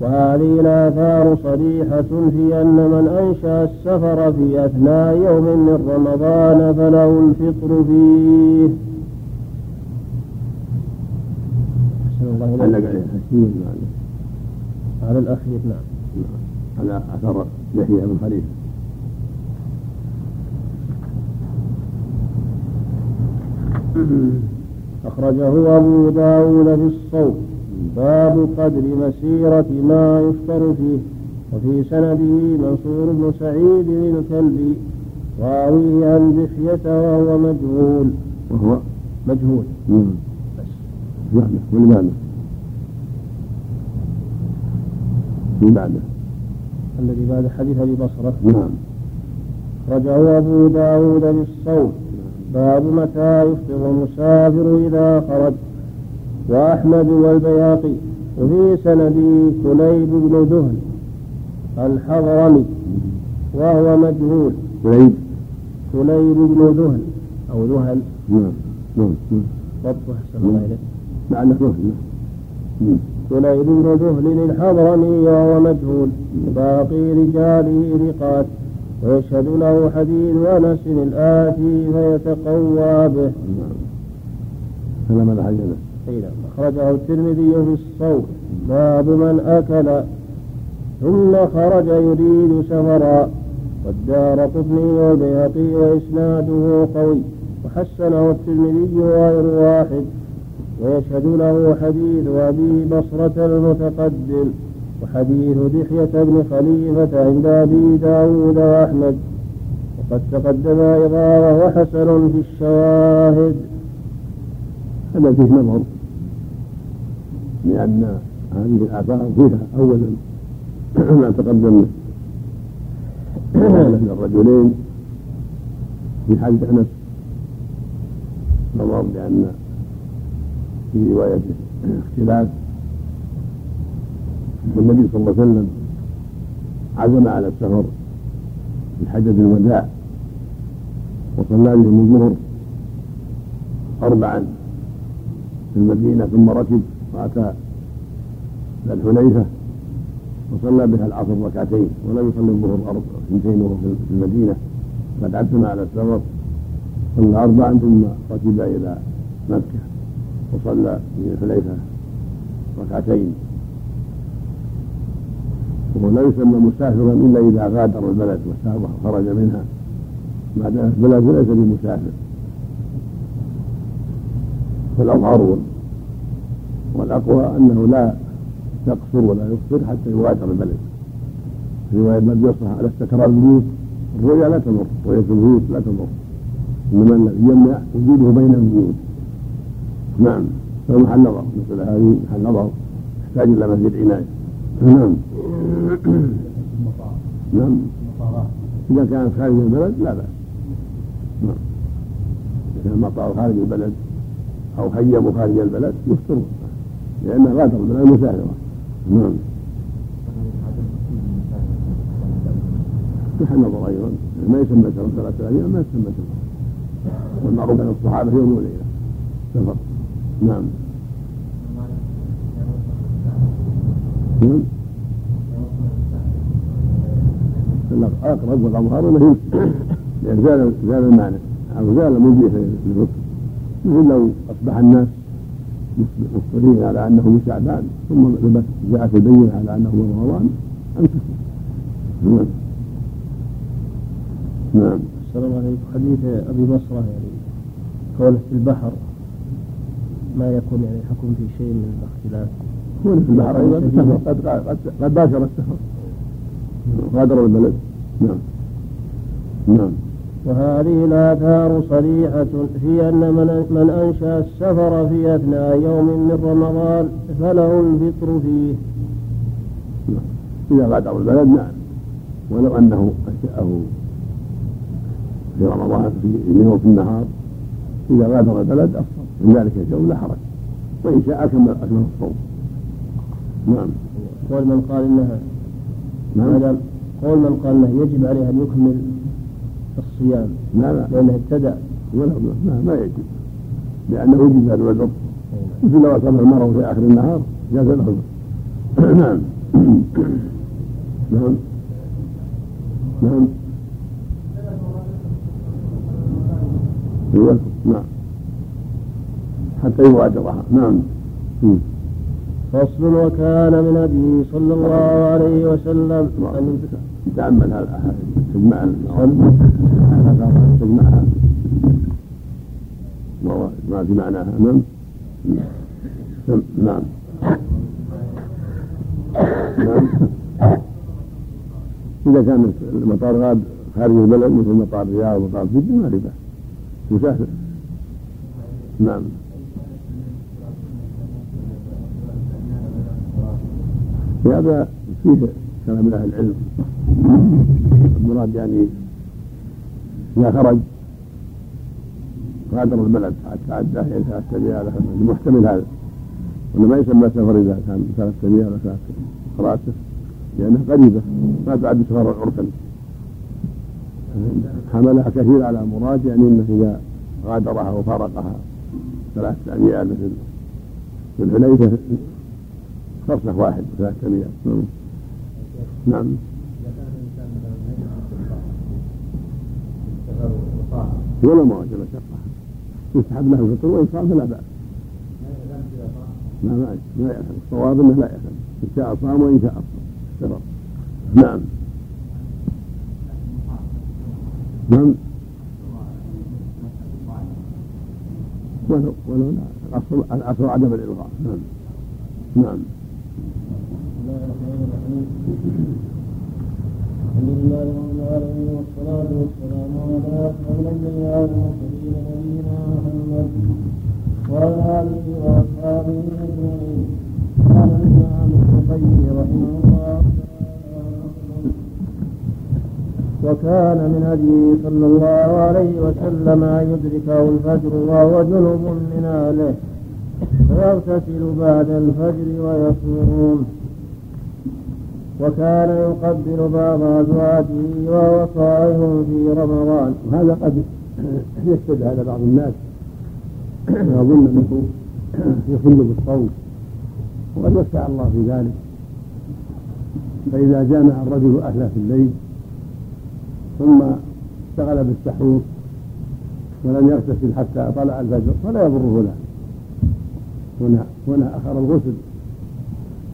وهذه الآثار صريحة في أن من أنشأ السفر في أثناء يوم من رمضان فله الفطر فيه. على الأخير. نعم على أثر يحيى بن خليفة. أخرجه أبو داود بالصوت. باب قدر مسيرة ما يفطر فيه. وفي سنده منصور بن سعيد بن الكلبي راويه عن دحية وهو مجهول. وهو مجهول. نعم. من بعده؟ من بعده؟ الذي بعد حديث أبي بصرة. نعم. رجعه أبو داود بالصوت. باب متى يفطر المسافر إذا خرج. وأحمد والبياقي. وفي سندي كليب بن دهن الحضرمي وهو مجهول. كليب كليب بن دهن أو دهل. نعم نعم ربه سمع إليه لعنك دهل. كليب بن دهن الحضرمي وهو مجهول. باقي رجاله رقات. ويشهد له حديث أنس الآتي فيتقوى به. سلام الحجة. أخرجه الترمذي في الصوت. باب من أكل ثم خرج يريد سفرا. والدارقطني والبيهقي وإسناده قوي وحسنه الترمذي وغير واحد. ويشهد له حديث أبي بصرة المتقدم وحديث دحية بن خليفة عند أبي داود وأحمد. وقد تقدم أيضا وهو حسن في الشواهد. هذا فيه نظر، لأن هذه الآثار فيها أولا ما تقدم من الرجلين في حديث أنس نظر، لأن في رواية اختلاف النبي صلى الله عليه وسلم عزم على السفر في حجة الوداع وصلى بهم الظهر أربعا في المدينة، ثم ركب وأتى إلى الحليفة وصلى بها العصر ركعتين ولم يصلي الظهر اثنتين وهو في المدينة، قد عزم على السفر صلى أربعا ثم ركب إلى مكة وصلى من الحليفة ركعتين. وهو لا يسمى مسافرا إلا إذا غادر البلد وخرج منها، ما دام البلد ليس بمسافر. فالأظهر والأقوى أنه لا يقصر ولا يقصر حتى يغادر البلد. رواية من يصح على استكرار البيوت، الرؤيا لا تمر، رؤية البيوت لا تمر، إنما الذي يمنع وجوده بين البيوت. نعم، هذا محل نظر، مثل هذه محل نظر يحتاج إلى مزيد عناية. نعم نعم إذا كان خارج البلد لا بأس. نعم، إذا كان مطار خارج البلد أو خيم خارج البلد يفطرون، لأنه غادر البلد مسافرا. نعم، محل نظر أيضا، ما يسمى سفر ثلاثة أيام، ما يسمى سفر، والمعروف أن الصحابة يوم وليلة سفر. نعم نعم أقرب والأظهر أنه يمشي، زال المعنى أو زال مبيح للرسل، مثل لو أصبح الناس مصطلين على أنه من شعبان ثم جاءت البينة على أنه من رمضان أنفسه. نعم. السلام عليكم. حديث أبي بصرة يعني قوله في البحر ما يكون يعني حكم في شيء من الاختلاف، يكون في البحر أيضا السفر، قد باشر السفر غادر البلد. نعم نعم. وهذه الآثار صريحة في أن من, من أنشأ السفر في أثناء يوم من رمضان فله الفطر فيه. نعم، إذا غادر البلد. نعم، ولو أنه أنشأه في رمضان في اليوم في النهار، إذا غادر البلد أفضل من ذلك الجو، لا حرج، وإن شاء أكمل أكمل الصوم. نعم. قول من قال إنها نعم. قول من قال إنه يجب عليه أن يكمل الصيام لا لا، لأنه ابتدأ ولا لا ما يجب، لأنه يجب هذا الوجب، مثل لو أصاب المرء في آخر النهار جاز له. نعم نعم نعم نعم نعم حتى يواجهها. نعم. فصل. وكان من أبي صلى الله عليه وسلم أن يتأمل هذا تجمع العلم تجمعها ما في معناها. نعم نعم نعم إذا كان المطار غاد خارج البلد مثل مطار الرياض ومطار جدة ما ربح مسافر. نعم. هذا فيه كلام من أهل العلم، المراد يعني إذا خرج غادر البلد حتى عداه إلى ثلاثة أيام، المحتمل هذا، وإنه ما يسمى سفر إذا كان ثلاثة أيام ولا ثلاثة فراسة، لأنها قريبة ما تعد سفر عرفا، حملها كثير على مراد يعني إنه إذا غادرها وفارقها ثلاثة أيام مثل في الحليفة فرصة واحد ثلاثة أيام. نعم. ولا ما وجب شقة يسحب له الفطر وإن صام فلا بأس. لا لا لا يأثم. الصواب انه لا يأثم، ان شاء صام وان شاء افطر. نعم نعم ولو ولو لا العصر عدم الإلغاء. نعم نعم الحمد لله رب العالمين، والصلاة والسلام على أشرف الأنبياء والمرسلين نبينا محمد وعلى آله وأصحابه أجمعين. قال الإمام ابن القيم رحمه الله: وكان من هديه صلى الله عليه وسلم أن يدركه الفجر وهو جنب من أهله فيغتسل بعد الفجر ويصوم. وكان يقبل بعض أزواجه وهو صائم في رمضان. هذا قد يشتد على بعض الناس، يظن أنه يخل بالصوم، وقد وسع الله في ذلك، فإذا جامع الرجل أهله في الليل ثم اشتغل بالسحور ولم يغتسل حتى طلع الفجر فلا يضره له. هنا هنا أخر الغسل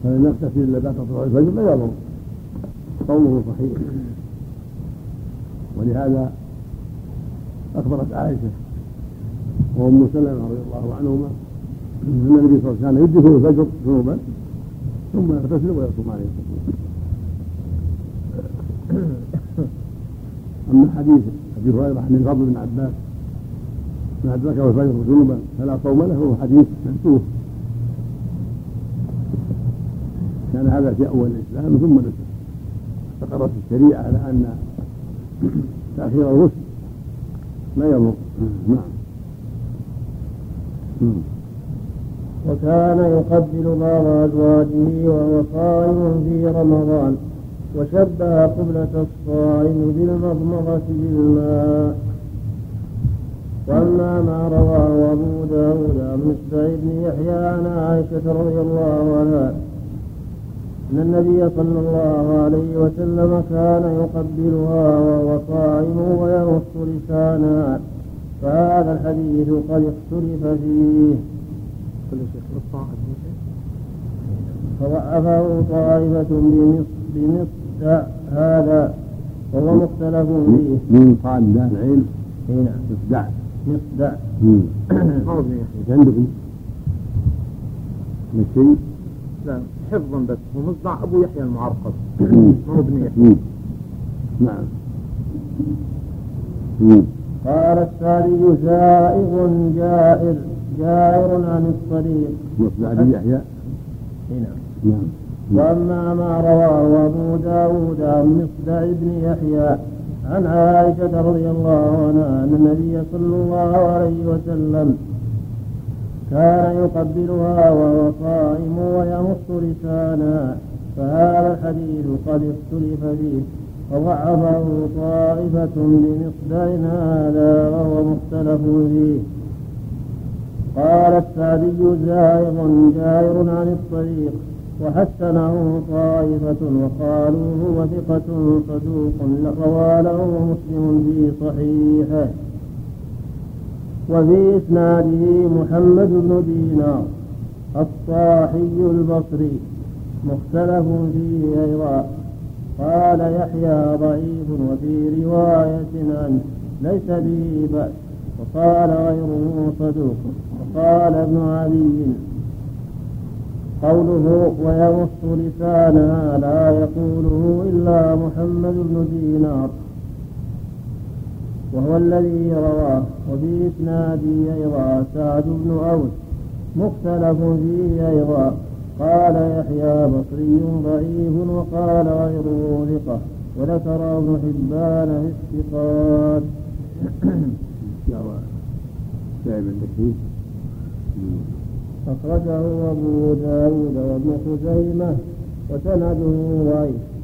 فلم يغتسل إلا بعد طلوع الفجر لا يضره، قوله صحيح. ولهذا أخبرت عائشة وأم سلمة رضي الله عنهما أن النبي صلى الله عليه وسلم يدركه الفجر جنوبا ثم يغتسل ويصوم عليه الصلاة. أما حديث أبي هريرة عن الفضل بن عباس ما أدركه الفجر جنبا فلا صوم له، هو حديث منسوخ، كان هذا في أول الإسلام ثم نسخ. استقرت الشريعة على أن تأخير الغسل لا يضر. نعم. وكان يقبل بعض أزواجه وهو صائم في رمضان، وشبه قبلة الصائم بالمضمضة بالماء. وأما ما رواه أبو داود عن سعيد بن يحيى عن عائشة رضي الله عنها أن النبي صلى الله عليه وسلم كان يقبلها وهو صائم ويرص لسانها، فهذا الحديث قد اختلف فيه، فضعفه طائفة بمصر بمصر هذا وهو مختلف فيه. من قال ذا العلم هنا مصدع مصدع عندكم ماشي؟ لا حفظا بس، ومصدع أبو يحيى المعرقد عمرو بن يحيى. نعم. قال الثاني جائر جائر جائر عن الطريق مصدع أبو يحيى هنا. نعم. وأما ما رواه أبو داود عن مصدع بن يحيى عن عائشة رضي الله عنها أن النبي صلى الله عليه وسلم كان يقبلها وهو صائم ويمص لسانها، فهذا الحديث قد اختلف فيه، وضعفه طائفة بمصدع هذا وهو مختلف فيه. قال السعدي زائغ جائر عن الطريق، وحسنه طائفة وقالوا هو ثقة صدوق روى له مسلم في صحيحه. وفي إسناده محمد بن دينار الصاحي البصري مختلف فيه أيضا. قال يحيى ضعيف وفي رواية عنه ليس به بأس، وقال غيره صدوق. وقال ابن عدي قوله ويمص لسانها لا يقوله إلا محمد بن دينار وهو الذي رواه. وفي إسناده أيضا سعد بن أوس مختلف فيه أيضا. قال يحيى بصري ضعيف وقال غيره ثقة، وذكر ابن حبان في الثقات. أخرجه أبو داود وابن خزيمة وسنده ضعيف.